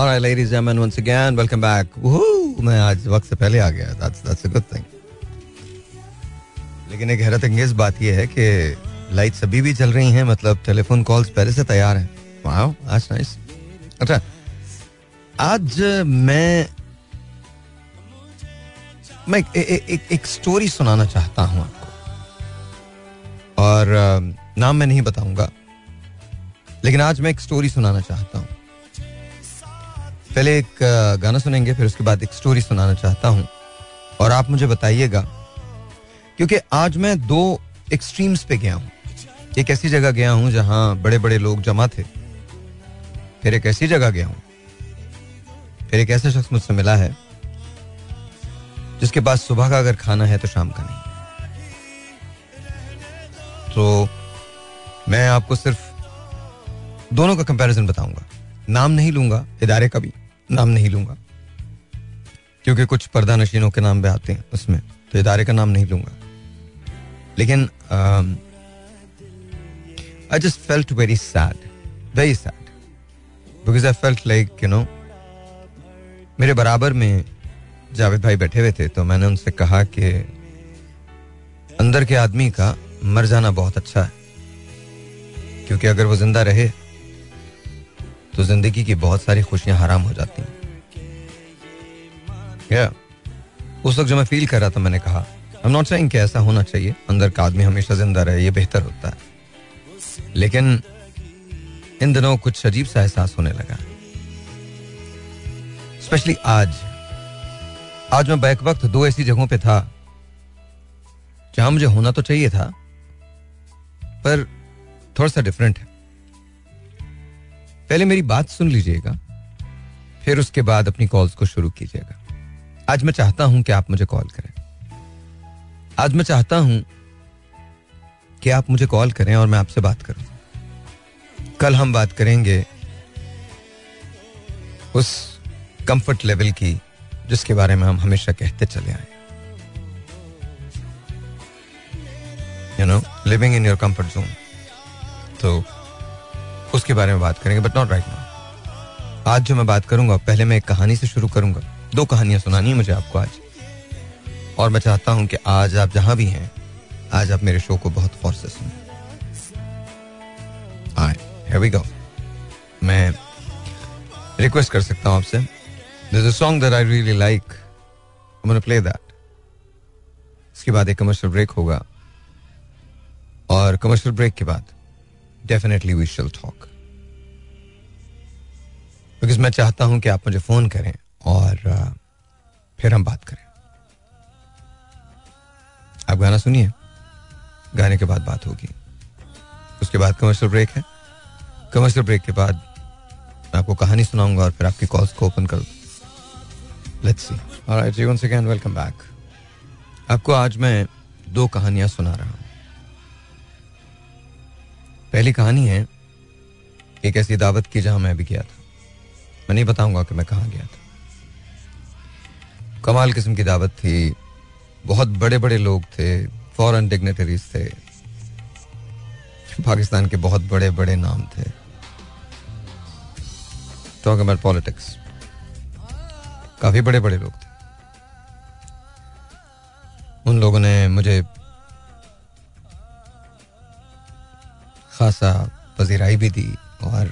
Alright, ladies and gentlemen, once again, welcome back. Woohoo! मैं आज वक्त से पहले आ गया. That's a good thing. लेकिन एक हैरत अंगेज बात यह है कि लाइट्स अभी भी चल रही हैं. मतलब टेलीफोन कॉल्स पहले से तैयार हैं. Wow, that's nice. अच्छा, आज मैं एक स्टोरी सुनाना चाहता हूँ आपको, और नाम मैं नहीं बताऊंगा, लेकिन आज मैं एक स्टोरी सुनाना चाहता हूँ. पहले एक गाना सुनेंगे, फिर उसके बाद एक स्टोरी सुनाना चाहता हूँ, और आप मुझे बताइएगा, क्योंकि आज मैं दो एक्सट्रीम्स पे गया हूँ. एक ऐसी जगह गया हूँ जहाँ बड़े बड़े लोग जमा थे, फिर एक ऐसी जगह गया हूँ, फिर एक ऐसा शख्स मुझसे मिला है जिसके पास सुबह का अगर खाना है तो शाम का नहीं. तो मैं आपको सिर्फ दोनों का कंपैरिजन बताऊंगा. नाम नहीं लूंगा, इदारे का भी नाम नहीं लूंगा, क्योंकि कुछ पर्दा नशीनों के नाम पे आते हैं उसमें, तो इदारे का नाम नहीं लूंगा. लेकिन I just felt very sad because I felt like you know, मेरे बराबर में जावेद भाई बैठे हुए थे, तो मैंने उनसे कहा कि अंदर के आदमी का मर जाना बहुत अच्छा है, क्योंकि अगर वो जिंदा रहे तो जिंदगी की बहुत सारी खुशियां हराम हो जाती हैं. उस वक्त जो मैं फील कर रहा था, मैंने कहा आई एम नॉट सेइंग कि ऐसा होना चाहिए, अंदर का आदमी हमेशा जिंदा रहे, ये बेहतर होता है. लेकिन इन दिनों कुछ अजीब सा एहसास होने लगा, स्पेशली आज मैं बैक वक्त दो ऐसी जगहों पे था जहां मुझे होना तो चाहिए था, पर थोड़ा सा डिफरेंट है. पहले मेरी बात सुन लीजिएगा, फिर उसके बाद अपनी कॉल्स को शुरू कीजिएगा. आज मैं चाहता हूं कि आप मुझे कॉल करें. आज मैं चाहता हूं कि आप मुझे कॉल करें और मैं आपसे बात करूं. कल हम बात करेंगे उस कंफर्ट लेवल की जिसके बारे में हम हमेशा कहते चले आए, you know, living in your comfort zone. तो उसके बारे में बात करेंगे, बट नॉट राइट नाउ. आज जो मैं बात करूंगा, पहले मैं एक कहानी से शुरू करूंगा. दो कहानियां सुनानी है मुझे आपको आज, और मैं चाहता हूं कि आज आप जहां भी हैं, आज आप मेरे शो को बहुत गौर से सुनें. आए, here we go. मैं रिक्वेस्ट कर सकता हूं आपसे. There's a song that I really like. I'm going to play that. इसके बाद एक कमर्शियल ब्रेक होगा, और कमर्शियल ब्रेक के बाद definitely we shall talk, because मैं चाहता हूं कि आप मुझे फोन करें और फिर हम बात करें. आप गाना सुनिए, गाने के बाद बात होगी. उसके बाद कमर्शियल ब्रेक है. कमर्शियल ब्रेक के बाद मैं आपको कहानी सुनाऊंगा और फिर आपकी कॉल्स को ओपन करूँ. Let's see. All right, once again, welcome back. आपको आज मैं दो कहानियां सुना रहा हूं. पहली कहानी है एक ऐसी दावत की जहां मैं भी गया था. मैं नहीं बताऊंगा कि मैं कहां गया था. कमाल किस्म की दावत थी, बहुत बड़े बड़े लोग थे, फॉरेन डिग्नेटरीज थे, पाकिस्तान के बहुत बड़े बड़े नाम थे. Talk about politics. काफी बड़े बड़े लोग थे. उन लोगों ने मुझे खासा पजीराई भी दी और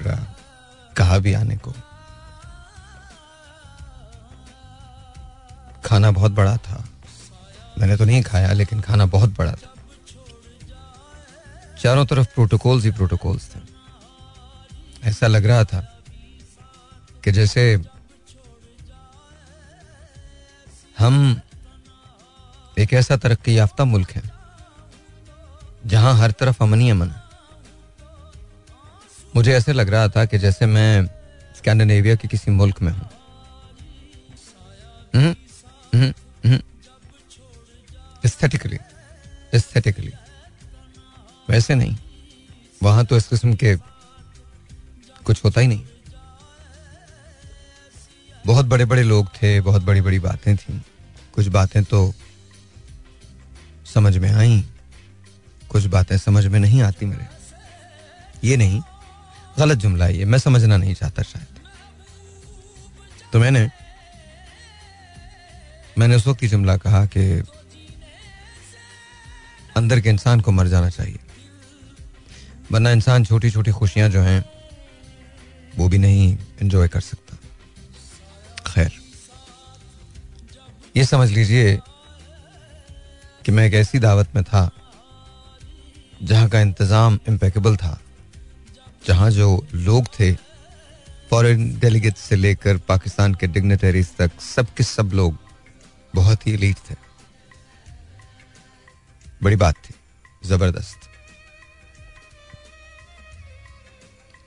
कहा भी आने को. खाना बहुत बड़ा था, मैंने तो नहीं खाया, लेकिन खाना बहुत बड़ा था. चारों तरफ प्रोटोकॉल्स ही प्रोटोकॉल्स थे. ऐसा लग रहा था कि जैसे हम एक ऐसा तरक्की याफ्ता मुल्क है जहां हर तरफ अमन ही अमन है. मुझे ऐसे लग रहा था कि जैसे मैं स्कैंडिनेविया के किसी मुल्क में हूं. एस्थेटिकली वैसे नहीं, वहां तो इस किस्म के कुछ होता ही नहीं. बहुत बड़े बड़े लोग थे, बहुत बड़ी बड़ी बातें थीं. कुछ बातें तो समझ में आईं, कुछ बातें समझ में नहीं आती मेरे. ये नहीं, गलत जुमला है ये, मैं समझना नहीं चाहता शायद. तो मैंने उस वक्त ही जुमला कहा कि अंदर के इंसान को मर जाना चाहिए, वरना इंसान छोटी छोटी खुशियां जो हैं वो भी नहीं एंजॉय कर सकता. खैर, ये समझ लीजिए कि मैं एक ऐसी दावत में था जहाँ का इंतज़ाम इम्पेकेबल था, जहाँ जो लोग थे फॉरेन डेलीगेट्स से लेकर पाकिस्तान के डिग्नेटरीज तक सब के सब लोग बहुत ही एलीट थे. बड़ी बात थी, ज़बरदस्त.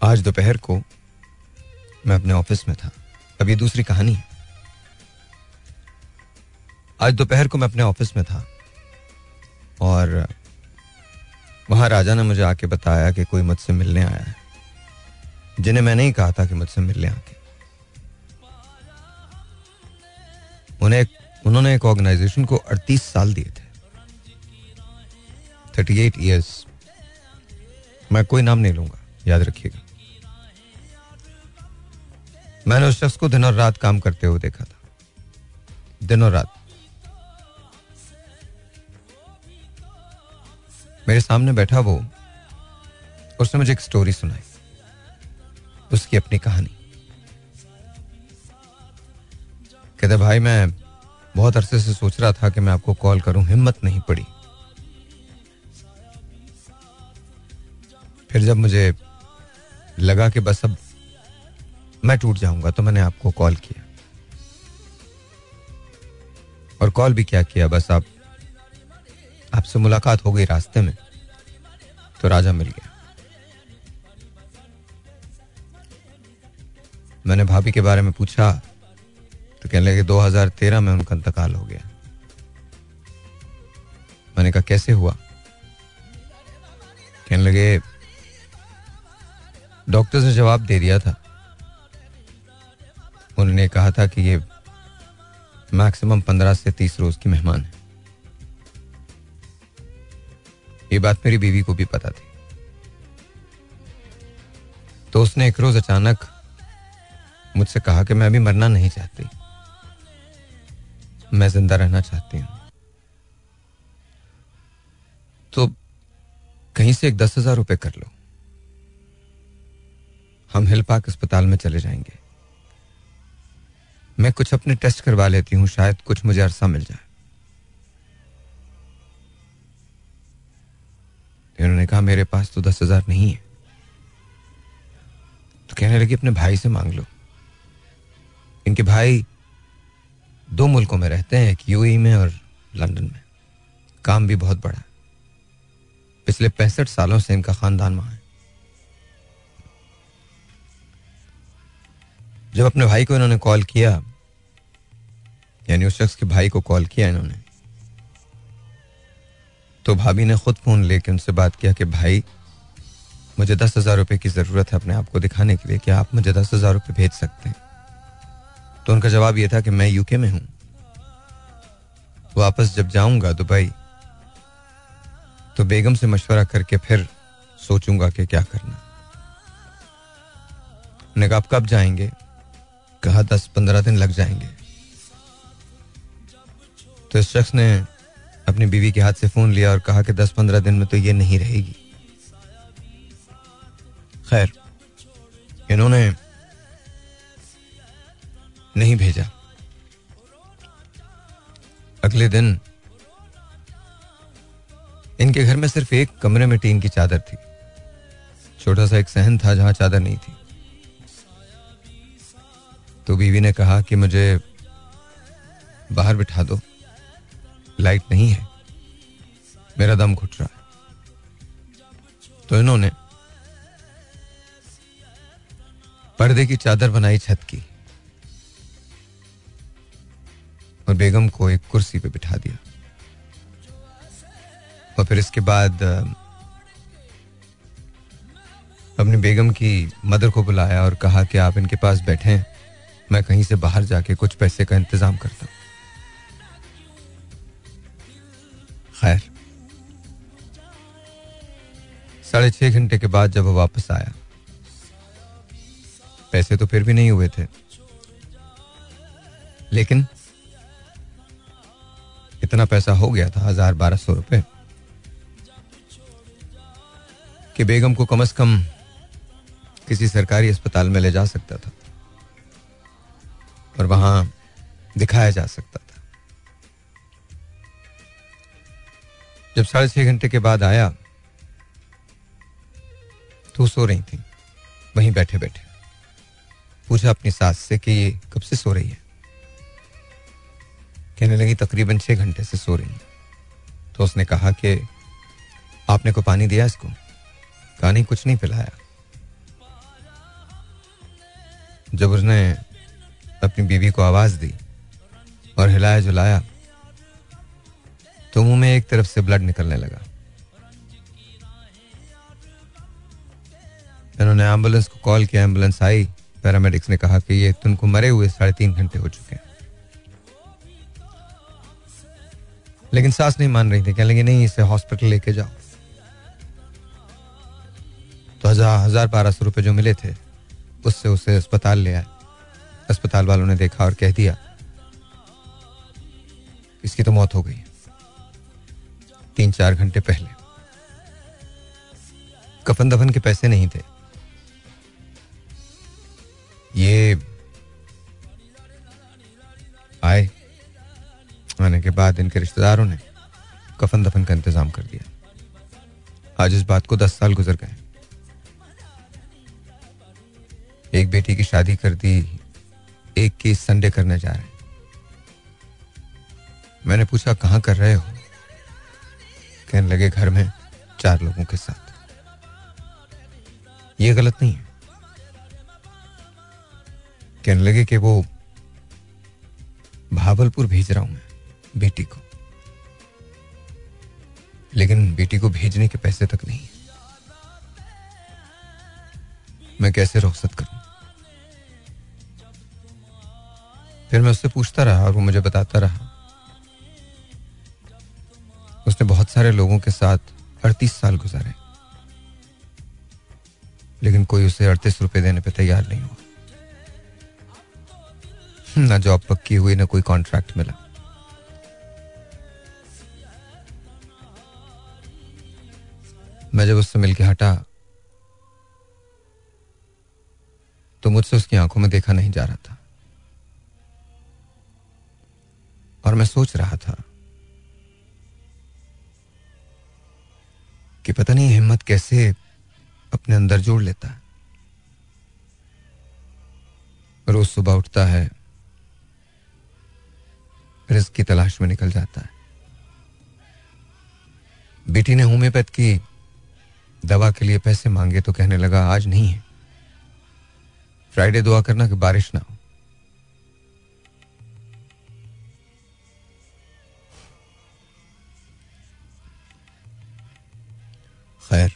आज दोपहर को मैं अपने ऑफिस में था. अब ये दूसरी कहानी है. आज दोपहर को मैं अपने ऑफिस में था और वहाँ राजा ने मुझे आके बताया कि कोई मुझसे मिलने आया है, जिन्हें मैंने ही कहा था कि मुझसे मिलने आके. उन्होंने एक ऑर्गेनाइजेशन को 38 साल दिए थे, 38 इयर्स. मैं कोई नाम नहीं लूंगा, याद रखिएगा. मैंने उस शख्स को दिन और रात काम करते हुए देखा था, दिन और रात. मेरे सामने बैठा वो, उसने मुझे एक स्टोरी सुनाई, उसकी अपनी कहानी. कहते भाई मैं बहुत अरसे से सोच रहा था कि मैं आपको कॉल करूं, हिम्मत नहीं पड़ी. फिर जब मुझे लगा कि बस अब मैं टूट जाऊंगा तो मैंने आपको कॉल किया. और कॉल भी क्या किया, बस आपसे मुलाकात हो गई रास्ते में, तो राजा मिल गया. मैंने भाभी के बारे में पूछा तो कहने लगे 2013 में उनका इंतकाल हो गया. मैंने कहा कैसे हुआ? कहने लगे डॉक्टर्स ने जवाब दे दिया था. उन्होंने कहा था कि ये मैक्सिमम 15 से 30 रोज की मेहमान है. ये बात मेरी बीवी को भी पता थी. तो उसने एक रोज अचानक मुझसे कहा कि मैं अभी मरना नहीं चाहती, मैं जिंदा रहना चाहती हूं. तो कहीं से एक 10,000 रुपए कर लो, हम हिल पार्क अस्पताल में चले जाएंगे. मैं कुछ अपने टेस्ट करवा लेती हूं, शायद कुछ मुझे अरसा मिल जाए. उन्होंने कहा मेरे पास तो 10,000 नहीं है. तो कहने लगी अपने भाई से मांग लो. इनके भाई 2 मुल्कों में रहते हैं, एक यूएई में और लंदन में. काम भी बहुत बड़ा है, पिछले 65 सालों से इनका खानदान वहां है. जब अपने भाई को इन्होंने कॉल किया, यानी उस शख्स के भाई को कॉल किया इन्होंने, तो भाभी ने खुद फोन लेके उनसे बात किया कि भाई मुझे 10,000 रुपये की ज़रूरत है अपने आप को दिखाने के लिए, क्या आप मुझे 10,000 रुपये भेज सकते हैं? तो उनका जवाब यह था कि मैं यूके में हूं, वापस जब जाऊंगा दुबई तो बेगम से मशवरा करके फिर सोचूंगा कि क्या करना. उन्होंने कहा आप कब जाएंगे? कहा 10-15 दिन लग जाएंगे. तो इस शख्स ने अपनी बीवी के हाथ से फोन लिया और कहा कि 10-15 दिन में तो ये नहीं रहेगी. खैर, इन्होंने नहीं भेजा. अगले दिन इनके घर में सिर्फ एक कमरे में टीन की चादर थी, छोटा सा एक सहन था जहां चादर नहीं थी. तो बीवी ने कहा कि मुझे बाहर बिठा दो, लाइट नहीं है, मेरा दम घुट रहा है. तो इन्होंने पर्दे की चादर बनाई छत की और बेगम को एक कुर्सी पे बिठा दिया. और फिर इसके बाद अपनी बेगम की मदर को बुलाया और कहा कि आप इनके पास बैठें, मैं कहीं से बाहर जाके कुछ पैसे का इंतजाम करता हूं. खैर, 6.5 घंटे के बाद जब वो वापस आया, पैसे तो फिर भी नहीं हुए थे. लेकिन इतना पैसा हो गया था 1,000-1,200 रुपए कि बेगम को कम से कम किसी सरकारी अस्पताल में ले जा सकता था और वहां दिखाया जा सकता था. जब 6.5 घंटे के बाद आया तो सो रही थी वहीं बैठे बैठे. पूछा अपनी सास से कि ये कब से सो रही है. कहने लगी तकरीबन 6 घंटे से सो रही है. तो उसने कहा कि आपने को पानी दिया इसको? कहा नहीं, कुछ नहीं पिलाया. जब उसने अपनी बीवी को आवाज दी और हिलाया जुलाया तो मुंह में एक तरफ से ब्लड निकलने लगा. उन्होंने एम्बुलेंस को कॉल किया, एम्बुलेंस आई. पैरामेडिक्स ने कहा कि ये तुमको मरे हुए 3.5 घंटे हो चुके हैं. लेकिन सास नहीं मान रही थी. कहने लगी नहीं इसे हॉस्पिटल लेके जाओ. तो 1,000-1,200 रुपए जो मिले थे उससे उसे अस्पताल ले आए. अस्पताल वालों ने देखा और कह दिया इसकी तो मौत हो गई 3-4 घंटे पहले. कफन दफन के पैसे नहीं थे. ये आए आने के बाद इनके रिश्तेदारों ने कफन दफन का इंतजाम कर दिया. आज इस बात को 10 साल गुजर गए. एक बेटी की शादी कर दी, एक की संडे करने जा रहे. मैंने पूछा कहाँ कर रहे हो? कहने लगे घर में 4 लोगों के साथ. ये गलत नहीं है. कहने लगे कि वो भावलपुर भेज रहा हूं मैं बेटी को, लेकिन बेटी को भेजने के पैसे तक नहीं. मैं कैसे रुखसत करूं? फिर मैं उससे पूछता रहा और वो मुझे बताता रहा. उसने बहुत सारे लोगों के साथ 38 साल गुजारे, लेकिन कोई उसे 38 रुपए देने पे तैयार नहीं हुआ. ना जॉब पक्की हुई, ना कोई कॉन्ट्रैक्ट मिला. मैं जब उससे मिलके हटा तो मुझसे उसकी आंखों में देखा नहीं जा रहा था. और मैं सोच रहा था कि पता नहीं हिम्मत कैसे अपने अंदर जोड़ लेता है. रोज सुबह उठता है, रिस्क की तलाश में निकल जाता है. बेटी ने होम्योपैथ की दवा के लिए पैसे मांगे तो कहने लगा आज नहीं है, फ्राइडे दुआ करना कि बारिश ना हो. खैर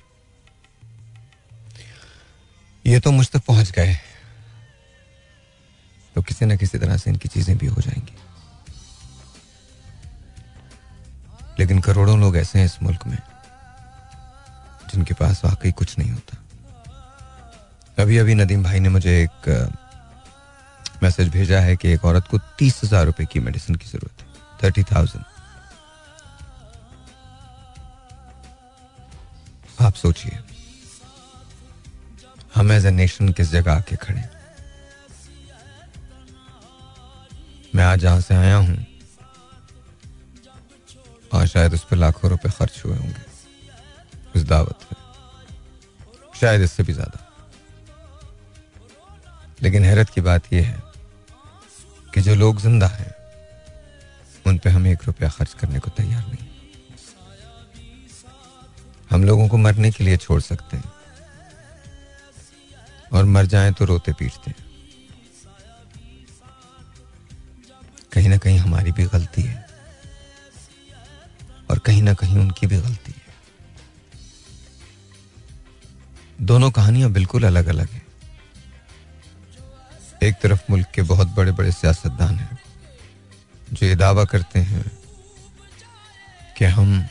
ये तो मुझ तक पहुंच गए तो किसी ना किसी तरह से इनकी चीजें भी हो जाएंगी. लेकिन करोड़ों लोग ऐसे हैं इस मुल्क में जिनके पास वाकई कुछ नहीं होता. अभी अभी नदीम भाई ने मुझे एक मैसेज भेजा है कि एक औरत को 30,000 रुपए की मेडिसिन की जरूरत है. 30,000. आप सोचिए हम एज ए नेशन किस जगह आके खड़े. मैं आज जहां से आया हूं और शायद उस पर लाखों रुपए खर्च हुए होंगे उस दावत में, शायद इससे भी ज्यादा. लेकिन हैरत की बात यह है कि जो लोग जिंदा हैं उन पे हम 1 रुपया खर्च करने को तैयार नहीं. हम लोगों को मरने के लिए छोड़ सकते हैं और मर जाएं तो रोते पीटते. कहीं ना कहीं हमारी भी गलती है और कहीं ना कहीं उनकी भी गलती है. दोनों कहानियां बिल्कुल अलग अलग हैं. एक तरफ मुल्क के बहुत बड़े बड़े सियासतदान हैं जो ये दावा करते हैं कि हम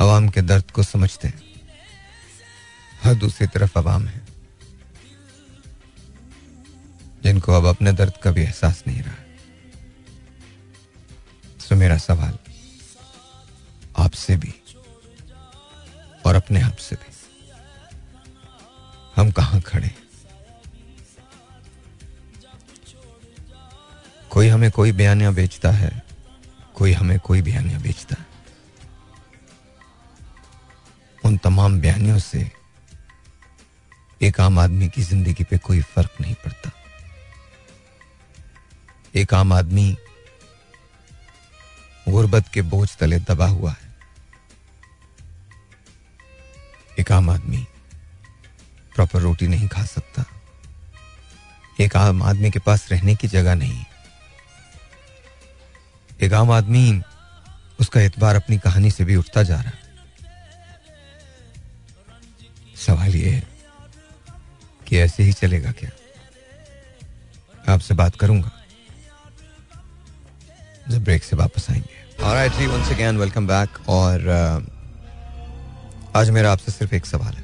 आवाम के दर्द को समझते हैं. हर दूसरी तरफ आवाम है जिनको अब अपने दर्द का भी एहसास नहीं रहा। तो मेरा सवाल आपसे भी और अपने आप से भी, हम कहां खड़े? कोई हमें कोई बयानिया बेचता है, कोई हमें कोई बयानिया बेचता है। उन तमाम बयानियों से एक आम आदमी की जिंदगी पे कोई फर्क नहीं पड़ता। एक आम आदमी गुर्बत के बोझ तले दबा हुआ है। एक आम आदमी प्रॉपर रोटी नहीं खा सकता। एक आम आदमी के पास रहने की जगह नहीं। एक आम आदमी, उसका एतबार अपनी कहानी से भी उठता जा रहा है। सवाल यह है कि ऐसे ही चलेगा क्या? आपसे बात करूंगा जब ब्रेक से वापस आएंगे। ऑलराइट जी, वंस अगेन वेलकम बैक। और आज मेरा आपसे सिर्फ एक सवाल है,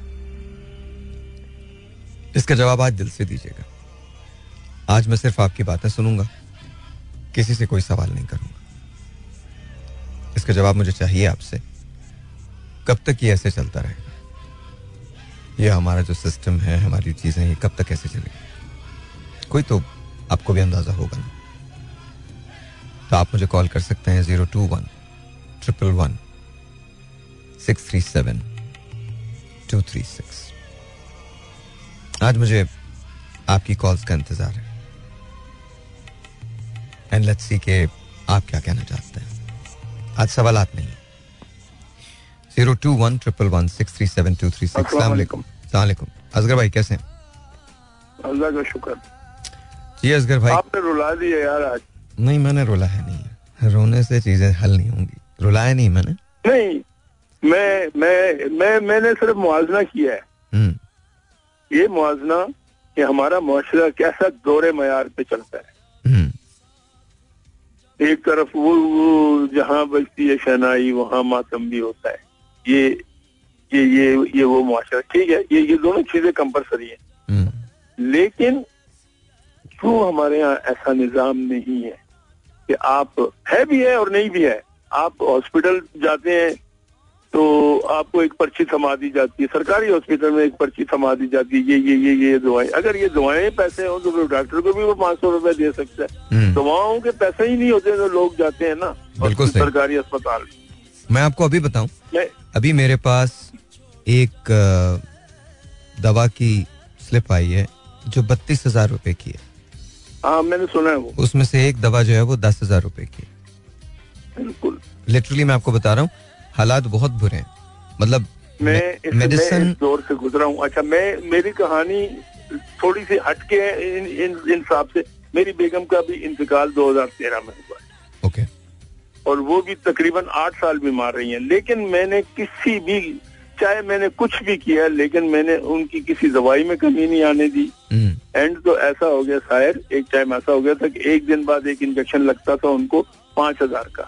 इसका जवाब आज दिल से दीजिएगा। आज मैं सिर्फ आपकी बातें सुनूंगा, किसी से कोई सवाल नहीं करूंगा। इसका जवाब मुझे चाहिए आपसे। कब तक ये ऐसे चलता रहेगा? ये हमारा जो सिस्टम है, हमारी चीजें, ये कब तक ऐसे चलेगी? कोई तो आपको भी अंदाजा होगा ना। तो आप मुझे कॉल कर सकते हैं 021-111-637-236। आज मुझे आपकी कॉल्स का इंतजार है। एंड लेट्स सी के आप क्या कहना चाहते हैं। आज सवालात नहीं। 021-111-637-236। अस्सलाम वालेकुम। असगर भाई कैसे हैं? अल्लाह का शुक्र। जी असगर भाई, आपने रुला दिया यार आज। नहीं, मैंने रुलाया नहीं है। रोने से चीजें हल नहीं होंगी। रुलाया नहीं मैंने। नहीं, मैंने सिर्फ मुआजना किया है। ये मुआजना कि हमारा मुआशरा कैसा दौरे मयार पे चलता है। एक तरफ वो जहाँ बजती है शहनाई वहाँ मातम भी होता है। ये वो मुआशरा ठीक है, ये दोनों चीजें कंपलसरी है। लेकिन क्यों हमारे यहाँ ऐसा निजाम नहीं है कि आप है भी है और नहीं भी है। आप हॉस्पिटल जाते हैं तो आपको एक पर्ची थमा दी जाती है, सरकारी हॉस्पिटल में एक पर्ची थमा दी जाती है, ये दवाएं। अगर ये दवाएं पैसे हों तो फिर डॉक्टर को भी वो 500 रुपए दे सकता है। दवाओं के पैसे ही नहीं होते तो लोग जाते हैं ना बिल्कुल सरकारी अस्पताल। मैं आपको अभी बताऊं, अभी मेरे पास एक दवा की स्लिप आई है जो 32,000 रुपए की है। हाँ, मैंने सुना है वो। उसमें से एक दवा जो है वो 10,000 रुपए की है। बिल्कुल लिटरली मैं आपको बता रहा हूँ, हालात बहुत बुरे हैं। मतलब मैं इस दौर से गुजरा हूँ। अच्छा, मेरी कहानी थोड़ी सी हटके इन साहब से। मेरी बेगम का भी इंतकाल 2013 में हुआ है। ओके। और वो भी तकरीबन 8 साल बीमार रही हैं। लेकिन मैंने किसी भी, चाहे मैंने कुछ भी किया, लेकिन मैंने उनकी किसी दवाई में कमी नहीं आने दी। एंड तो ऐसा हो गया शायर, एक टाइम ऐसा हो गया था कि एक दिन बाद एक इंजेक्शन लगता था उनको 5,000 का,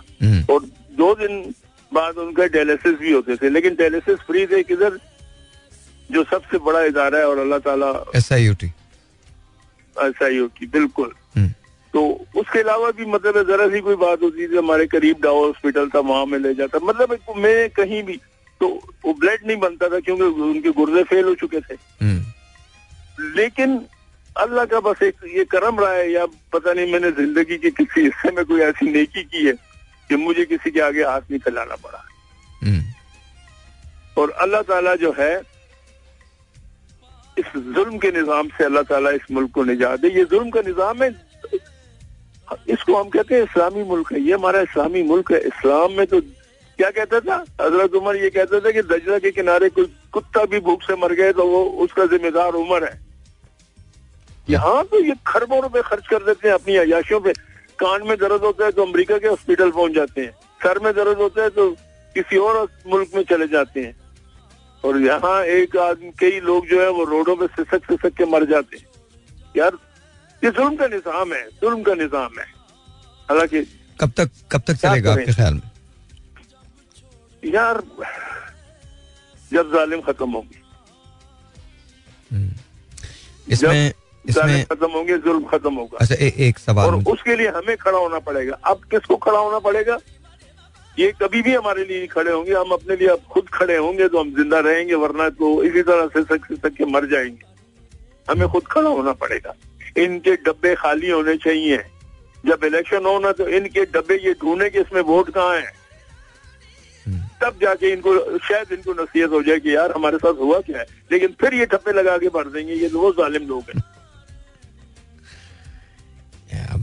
और 2 दिन बाद उनका डायलिसिस भी होते थे। लेकिन डायलिसिस फ्री थे किधर, जो सबसे बड़ा इदारा है और अल्लाह ताला SIUT। बिल्कुल। तो उसके अलावा भी मतलब जरा सी कोई बात होती थी, हमारे करीब डाउ हॉस्पिटल था, वहां में ले जाता। मतलब मैं कहीं भी तो वो ब्लड नहीं बनता था क्योंकि उनके गुर्दे फेल हो चुके थे। लेकिन अल्लाह का बस एक ये करम रहा है, या पता नहीं मैंने जिंदगी के किसी हिस्से में कोई ऐसी नेकी की है कि मुझे किसी के आगे हाथ नहीं फैलाना पड़ा। और अल्लाह ताला जो है, इस जुल्म के निजाम से अल्लाह ताला इस मुल्क को निजात दे। ये जुल्म का निजाम है, इसको हम कहते हैं इस्लामी मुल्क है। ये हमारा इस्लामी मुल्क है। इस्लाम में तो क्या कहता था हजरत उमर, ये कहता था कि दज्जा के किनारे कोई कुत्ता भी भूख से मर गए तो वो उसका जिम्मेदार उमर है। यहाँ तो ये खरबों रुपए खर्च कर देते हैं अपनी अयाशियों पे। कान में दर्द होता है तो अमेरिका के हॉस्पिटल पहुंच जाते हैं, सर में दर्द होता है तो किसी और मुल्क में चले जाते हैं। और यहाँ एक आदमी, कई लोग जो है वो रोडों पे सिसक के मर जाते हैं। यार ये जुल्म का निजाम है, जुल्म का निजाम है। हालांकि कब तक चलेगा आपके ख्याल में? यार जब जालिम खत्म होंगे। इसमें खत्म होंगे, जुल्म खत्म होगा। अच्छा, एक सवाल, और उसके लिए हमें खड़ा होना पड़ेगा। अब किसको खड़ा होना पड़ेगा? ये कभी भी हमारे लिए खड़े होंगे, हम अपने लिए अब खुद खड़े होंगे तो हम जिंदा रहेंगे, वरना तो इसी तरह से सक के मर जाएंगे। हमें खुद खड़ा होना पड़ेगा। इनके डब्बे खाली होने चाहिए। जब इलेक्शन होना तो इनके डब्बे ये ढूंढने के इसमें वोट कहाँ है, तब जाके इनको शायद इनको नसीहत हो जाए कि यार हमारे साथ हुआ क्या है। लेकिन फिर ये ठप्पे लगा के भर देंगे, ये वो जालिम लोग हैं।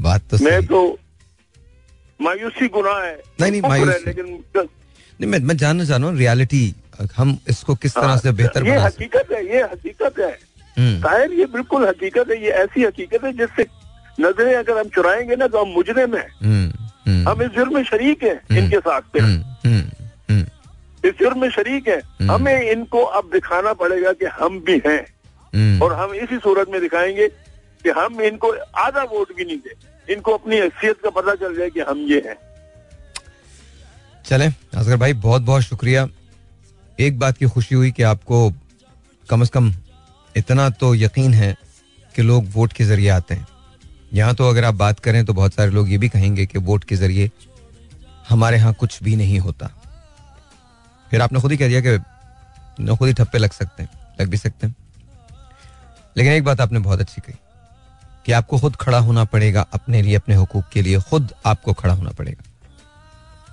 बात तो मैं तो मायूसी गुनाह है। नहीं मायूसी, लेकिन नहीं, मैं जानना चाह रहा हूँ रियलिटी, हम इसको किस तरह से बेहतर बना। ये हकीकत है ताहिर, ये बिल्कुल हकीकत है। ये ऐसी हकीकत है जिससे नजरें अगर हम चुराएंगे ना तो हम मुजरिम हैं, हम इस जुर्म में शरीक हैं, इनके साथ इस जुर्म में शरीक हैं। हमें इनको अब दिखाना पड़ेगा कि हम भी हैं, और हम इसी सूरत में दिखाएंगे कि हम इनको आधा वोट भी नहीं दे, इनको अपनी हैसियत का पता चल जाए कि हम ये हैं। चलें असगर भाई, बहुत बहुत शुक्रिया। एक बात की खुशी हुई कि आपको कम से कम इतना तो यकीन है कि लोग वोट के जरिए आते हैं यहाँ। तो अगर आप बात करें तो बहुत सारे लोग ये भी कहेंगे कि वोट के जरिए हमारे यहाँ कुछ भी नहीं होता। फिर आपने खुद ही कह दिया कि खुद ही ठप्पे लग सकते हैं, लग भी सकते हैं। लेकिन एक बात आपने बहुत अच्छी कही कि आपको खुद खड़ा होना पड़ेगा अपने लिए, अपने हुकूक के लिए खुद आपको खड़ा होना पड़ेगा।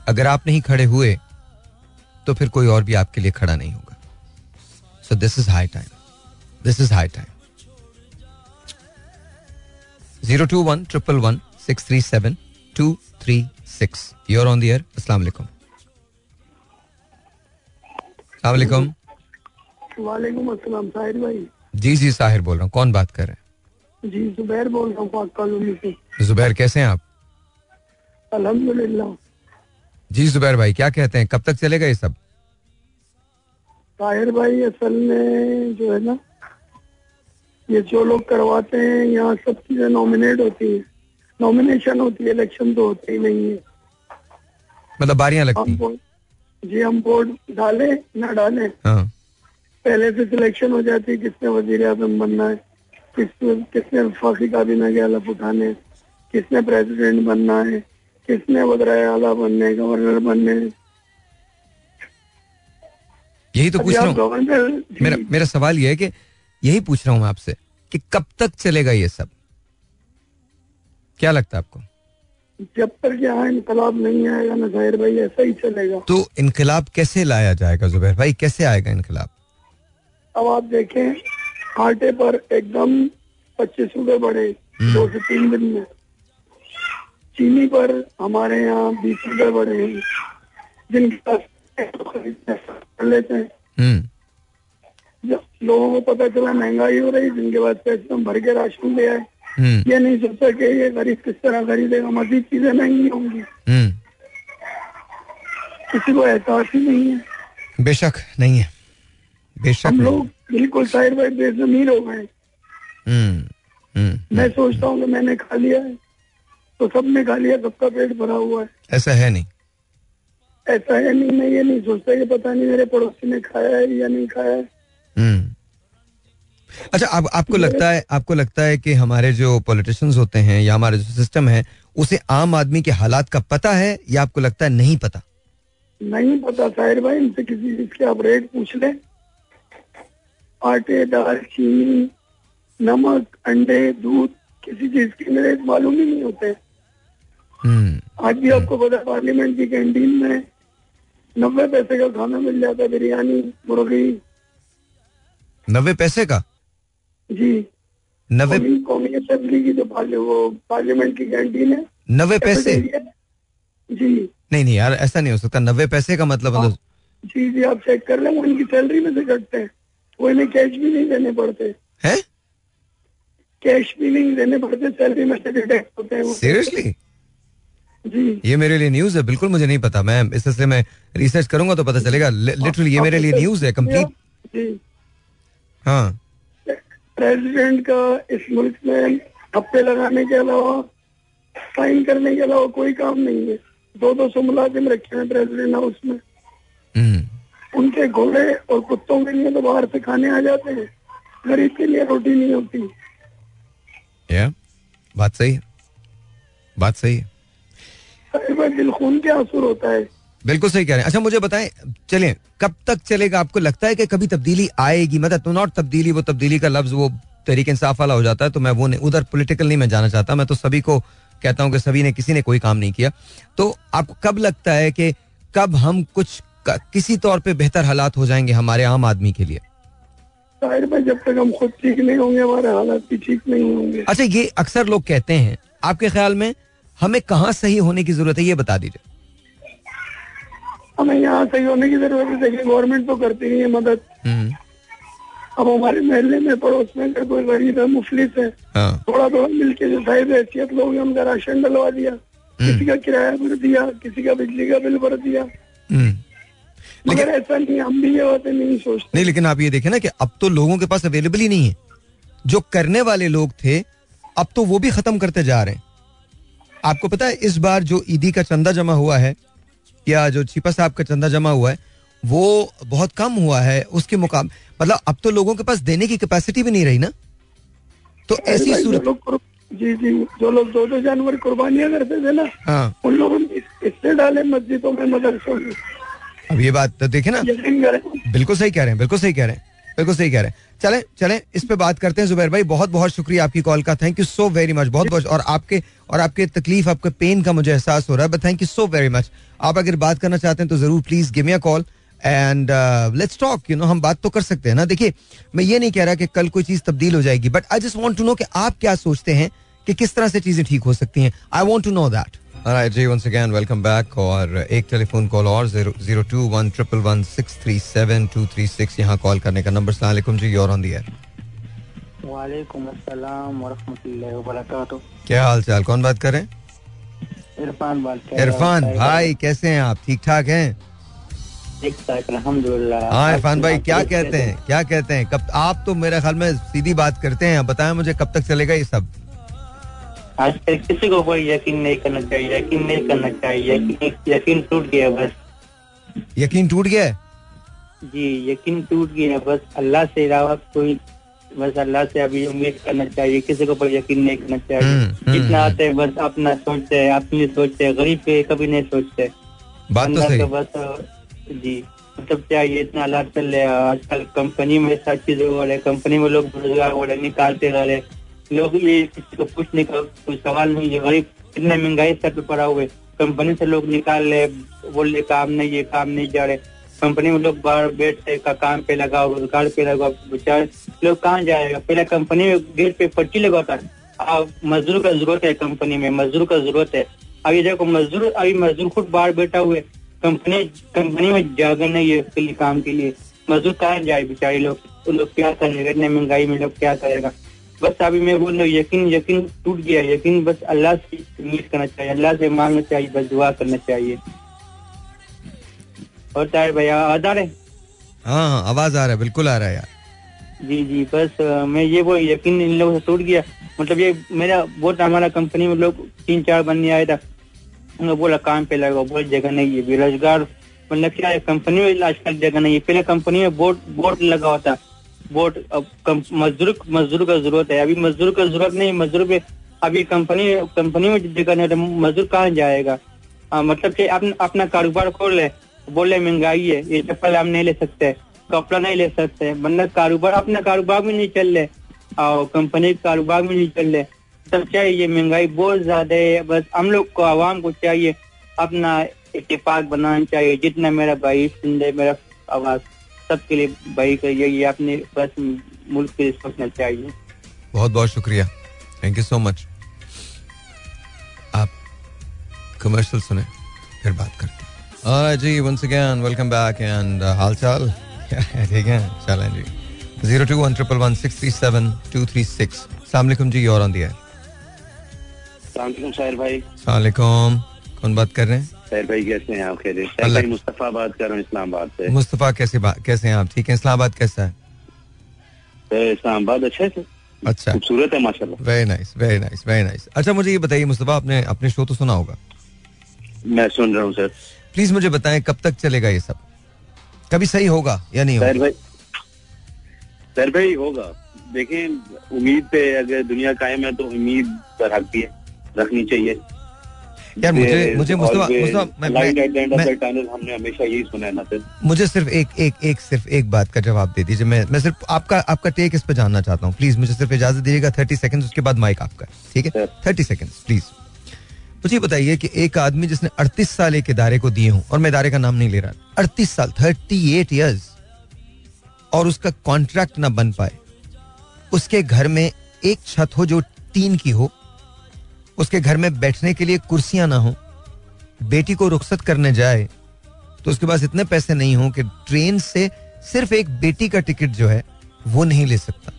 अगर आप नहीं खड़े हुए तो फिर कोई और भी आपके लिए खड़ा नहीं होगा। So this is high time, this is high time. 021-111-637-236 you're on the air. अस्सलाम वालेकुम। अस्सलाम वालेकुम। वालेकुम अस्सलाम। साहिर भाई। जी जी साहिर बोल रहा हूँ, कौन बात कर रहे हैं? जी जुबैर बोल रहा हूँ पाक कॉलोनी से। जुबैर कैसे हैं आप? अल्हम्दुलिल्लाह। जी जुबैर भाई क्या कहते हैं, कब तक चलेगा ये सब? ताहिर भाई असल में जो है ना, ये जो लोग करवाते हैं यहाँ सब चीजें नॉमिनेट होती है, नॉमिनेशन होती है, इलेक्शन तो होते ही नहीं है। मतलब बारियां लगती हैं। जी हम वोट डाले ना डाले, पहले से सिलेक्शन हो जाती है किसने वजीर आजम बनना है, किसने वफाकी काबीना के हलफ उठाने, किसने प्रेसिडेंट बनना है, किसने वज़ीर आला बनने, गवर्नर बनने। यही तो पूछ रहा हूँ, मेरा सवाल ये है कि यही पूछ रहा हूँ आपसे कि कब तक चलेगा ये सब? क्या लगता है आपको? जब तक यहाँ इंकलाब नहीं आएगा ना ज़ाहिर भाई, ऐसा ही चलेगा। तो इंकलाब कैसे लाया जाएगा ज़ुबैर भाई, कैसे आएगा इंकलाब? अब आप देखें आटे पर एकदम 25 रुपए बढ़े 2 से 3 दिन में, चीनी पर हमारे यहाँ 20 रुपए बढ़े हैं, जिनके पास लेते हैं। जब लोगों को पता चला महंगाई हो रही, जिनके पास पैसे भर के राशन ले आए, ये नहीं सोचा कि ये गरीब किस तरह खरीदेगा, मजीद चीजें महंगी होंगी। किसी को एहसास ही नहीं है। बेशक नहीं है, बेशक हम लोग बिल्कुल साहिर भाई बेजमीर हो गए। मैं सोचता हूँ कि मैंने खा लिया है तो सबने खा लिया, सबका पेट भरा हुआ है। ऐसा है नहीं, ऐसा है नहीं। मैं ये नहीं सोचता ये पता नहीं मेरे पड़ोसी ने खाया है या नहीं खाया है। अच्छा, आपको लगता है कि हमारे जो पॉलिटिशियंस होते हैं या हमारे जो सिस्टम है उसे आम आदमी के हालात का पता है, या आपको लगता है नहीं पता? नहीं पता साहिर भाई, इनसे किसी चीज के आप रेट पूछ ले, आटे, दाल, चीनी, नमक, अंडे, दूध, किसी चीज के मेरे मालूम ही नहीं होते। आज भी आपको पता पार्लियामेंट की कैंटीन में 90 पैसे का खाना मिल जाता है, बिरयानी, मुर्गी। 90 पैसे का? जी, 90। कौमी असम्बली की जो पार्लियामेंट की कैंटीन है, 90 पैसे? जी नहीं यार, ऐसा नहीं हो सकता। 90 पैसे का मतलब? जी जी, आप चेक कर लें, उनकी सैलरी में से कटते हैं, वो इन्हें कैश भी नहीं देने पड़ते हैं, कैश भी नहीं देने पड़ते, सैलरी में से डिडक्ट होते हैं। सीरियसली? जी, ये मेरे लिए न्यूज़ है, बिल्कुल मुझे नहीं पता। मैं इस सिलसिले में रिसर्च करूंगा तो पता चलेगा। लिटरली ये मेरे लिए न्यूज़ है कंप्लीट। जी हाँ, प्रेसिडेंट का इस मुल्क में ठप्पे लगाने के अलावा, साइन करने के अलावा कोई काम नहीं है। 200-200 मुलाजिम रखे हैं प्रेसिडेंट हाउस में, उनके घोड़े और कुत्तों के लिए तो बाहर से खाने आ जाते हैं, गरीब के लिए रोटी नहीं होती। या बात सही है, बात सही है, दिल खून के आंसू होता है, बिल्कुल सही कह रहे हैं. अच्छा मुझे बताएं, चलें कब तक चलेगा? आपको लगता है कि कभी तब्दीली आएगी? मतलब नॉट तब्दीली, वो तब्दीली का लफ्ज वो तहरीक इंसाफ वाला हो जाता है, तो मैं वो नहीं, उधर पॉलिटिकल नहीं मैं जाना चाहता. मैं तो सभी को कहता हूँ कि सभी ने, किसी ने कोई काम नहीं किया. तो आपको कब लगता है कि कब हम कुछ किसी तौर पे बेहतर हालात हो जाएंगे हमारे आम आदमी के लिए? जब तक हम खुद ठीक नहीं होंगे हमारे हालात भी ठीक नहीं होंगे. अच्छा ये अक्सर लोग कहते हैं, आपके ख्याल में हमें कहाँ सही होने की जरूरत है, ये बता दीजिए. हमें यहाँ सही होने की जरूरत है. देखिए गवर्नमेंट तो करती नहीं है मदद. अब हमारे महल्ले में पड़ोस में अगर कोई गरीब है, मुफलिस है, थोड़ा थोड़ा मिलके जो शायद हैसियत लोग हैं, उनका राशन डलवा दिया, किसी का किराया भर दिया, किसी का बिजली का बिल भर दिया. मगर ऐसा नहीं, हम भी ये बातें नहीं सोचते. नहीं लेकिन आप ये देखें ना कि अब तो लोगों के पास अवेलेबल ही नहीं है. जो करने वाले लोग थे अब तो वो भी खत्म करते जा रहे हैं. आपको पता है इस बार जो ईदी का चंदा जमा हुआ है या जो छिपा साहब का चंदा जमा हुआ है वो बहुत कम हुआ है उसके मुकाबले. मतलब अब तो लोगों के पास देने की कैपेसिटी भी नहीं रही ना. तो ऐसी सूरत जो लोग दो दो जानवर कुर्बानियां करते थे ना, उन लोगों ने इससे डाले मस्जिदों में, मदरसों में. अब ये बात तो देखे ना, बिल्कुल सही कह रहे हैं, बिल्कुल सही कह रहे हैं, बिल्कुल सही कह रहे हैं. चलें चलें इस पे बात करते हैं. जुबैर भाई बहुत बहुत शुक्रिया आपकी कॉल का. Thank you so very much. बहुत बहुत, और आपके तकलीफ, आपके पेन का मुझे एहसास हो रहा है, but thank you so very much. आप अगर बात करना चाहते हैं तो जरूर please give me a call and let's talk. You know हम बात तो कर सकते हैं ना. देखिए मैं ये नहीं कह रहा कि कल कोई चीज तब्दील हो जाएगी, but I just want to know कि आप क्या सोचते हैं कि किस तरह से चीजें ठीक हो सकती हैं. I want to know that. Alright जी, वंस अगेन वेलकम बैक. और एक टेलीफोन कॉल और 02111637236 यहाँ कॉल करने का नंबर. अस्सलाम वालेकुम जी, योर ऑन द एयर. वालेकुम अस्सलाम व रहमतुल्लाहि व बरकातहू. क्या हाल चाल, कौन बात कर रहे हैं? इरफान बात कर रहे हैं. इरफान भाई कैसे हैं आप, ठीक ठाक हैं? ठीक ठाक अल्हम्दुलिल्लाह. हाँ इरफान भाई क्या कहते हैं, क्या कहते हैं, कब आप तो मेरे ख्याल में सीधी बात करते हैं, बताएं मुझे कब तक चलेगा ये सब? आजकल किसी को कोई यकीन नहीं करना चाहिए, यकीन नहीं करना चाहिए, यकीन टूट गया बस. यकीन टूट गया जी, यकीन टूट गया बस. अल्लाह से अलावा कोई, बस अल्लाह से अभी उम्मीद करना चाहिए, किसी को पर यकीन नहीं करना चाहिए. जितना आते हैं बस अपना सोचते हैं, अपनी सोचते हैं, गरीब पे कभी नहीं सोचते. बात तो सही है बस जी. मतलब चाहिए इतना हालात चल रहे हैं आजकल, कंपनी में सब चीजें हो रहे, कंपनी में लोग बेरोजगार हो रहे, निकालते रह रहे लोग, ये किसी को पूछने का कोई सवाल नहीं है. गरीब इतने महंगाई सर पे पड़ा हुए, कंपनी से लोग निकाल रहे, बोल रहे काम नहीं, ये काम नहीं जा रहे. कंपनी में लोग बाहर बैठते का काम पे लगाओ, रोजगार पे लगाओ, बेचारे लोग कहाँ जाएगा. पहले कंपनी में गेट पे पर्ची लगाता अब मजदूर का जरूरत है, कंपनी में मजदूर का जरूरत है. अभी देखो मजदूर, अभी मजदूर खुद बाहर बैठा हुए, कंपनी में जगह नहीं है उसके लिए, काम के लिए. मजदूर कहाँ जाए बेचारे लोग, लोग क्या करेगा इतने महंगाई में, लोग क्या करेगा. बस अभी मैं बोल रहा हूँ यकीन, यकीन टूट गया. यकीन बस अल्लाह से उम्मीद करना चाहिए, अल्लाह से मांगना चाहिए, बस दुआ करना चाहिए. और ताहिर भैया आवाज आ रहे? हाँ आवाज आ रहा है, बिल्कुल आ रहा है यार. जी जी बस मैं ये वो यकीन इन लोगों से टूट गया. मतलब ये मेरा बहुत, हमारा कंपनी में लोग 3-4 बनने आया था, उन्होंने बोला काम पे लगाओ, बहुत जगह नहीं है, बेरोजगार. मतलब क्या है कंपनी में आजकल जगह नहीं है. पहले कंपनी में बोर्ड लगा हुआ था, बोर्ड अब मजदूर का जरूरत है, अभी मजदूर का जरूरत नहीं, मजदूर पे अभी कंपनी में जगह नहीं है, मजदूर कहाँ जाएगा. मतलब कि अपना कारोबार खोल ले, बोले महंगाई है, ये चप्पल हम नहीं ले सकते, कपड़ा नहीं ले सकते, बंदा कारोबार अपना कारोबार भी नहीं चल रहे और कंपनी का कारोबार भी नहीं चल रहे. सब चाहिए महंगाई बहुत ज्यादा है. बस हम लोग को, आवाम को चाहिए अपना इत्तेफाक बनाना चाहिए. जितना मेरा भाई सुन रहे, मेरा आवाज सबके लिए भाई का यही अपने बस मुल्क के लिए सोचना चाहिए. बहुत बहुत शुक्रिया, थैंक यू सो मच. आप कमर्शियल सुने फिर बात करते. जी once again welcome back and हाल चाल ठीक है. चलें जी 02111637236. अस्सलाम वालेकुम जी, और ऑन द एयर. अस्सलाम वालेकुम साहिर भाई. अस्सलाम वालेकुम, कौन बात कर रहे हैं? साहिर भाई कैसे हैं आप? खैर से. मुस्तफ़ा बात कर रहा हूँ इस्लामाबाद से. मुस्तफ़ा कैसे हैं आप, ठीक हैं? इस्लामाबाद कैसा है? इस्लामाबाद अच्छा है, अच्छा खूबसूरत है माशाल्लाह. Very nice very nice very nice. अच्छा मुझे ये बताइए मुस्तफ़ा, आपने अपने शो तो सुना होगा? मैं सुन रहा हूँ सर. प्लीज मुझे बताएं कब तक चलेगा ये सब, कभी सही होगा या नहीं होगा? सर भाई होगा, देखें उम्मीद पे अगर दुनिया कायम है तो उम्मीद पर हक है रखनी चाहिए यार। मुझे हमने हमेशा यही सुना है ना सर। मुझे सिर्फ एक बात का जवाब दे दीजिए, मैं सिर्फ आपका टेक इस पे जानना चाहता हूँ प्लीज। मुझे सिर्फ इजाजत दीजिएगा 30 सेकंड, उसके बाद माइक आपका, ठीक है? 30 सेकंड प्लीज। मुझे बताइए कि एक आदमी जिसने 38 साल एक इदारे को दिए हूँ, और मैं इदारे का नाम नहीं ले रहा, 38 साल 38 ईयर्स, और उसका कॉन्ट्रैक्ट ना बन पाए, उसके घर में एक छत हो जो टीन की हो, उसके घर में बैठने के लिए कुर्सियां ना हो, बेटी को रुखसत करने जाए तो उसके पास इतने पैसे नहीं हो कि ट्रेन से सिर्फ एक बेटी का टिकट जो है वो नहीं ले सकता।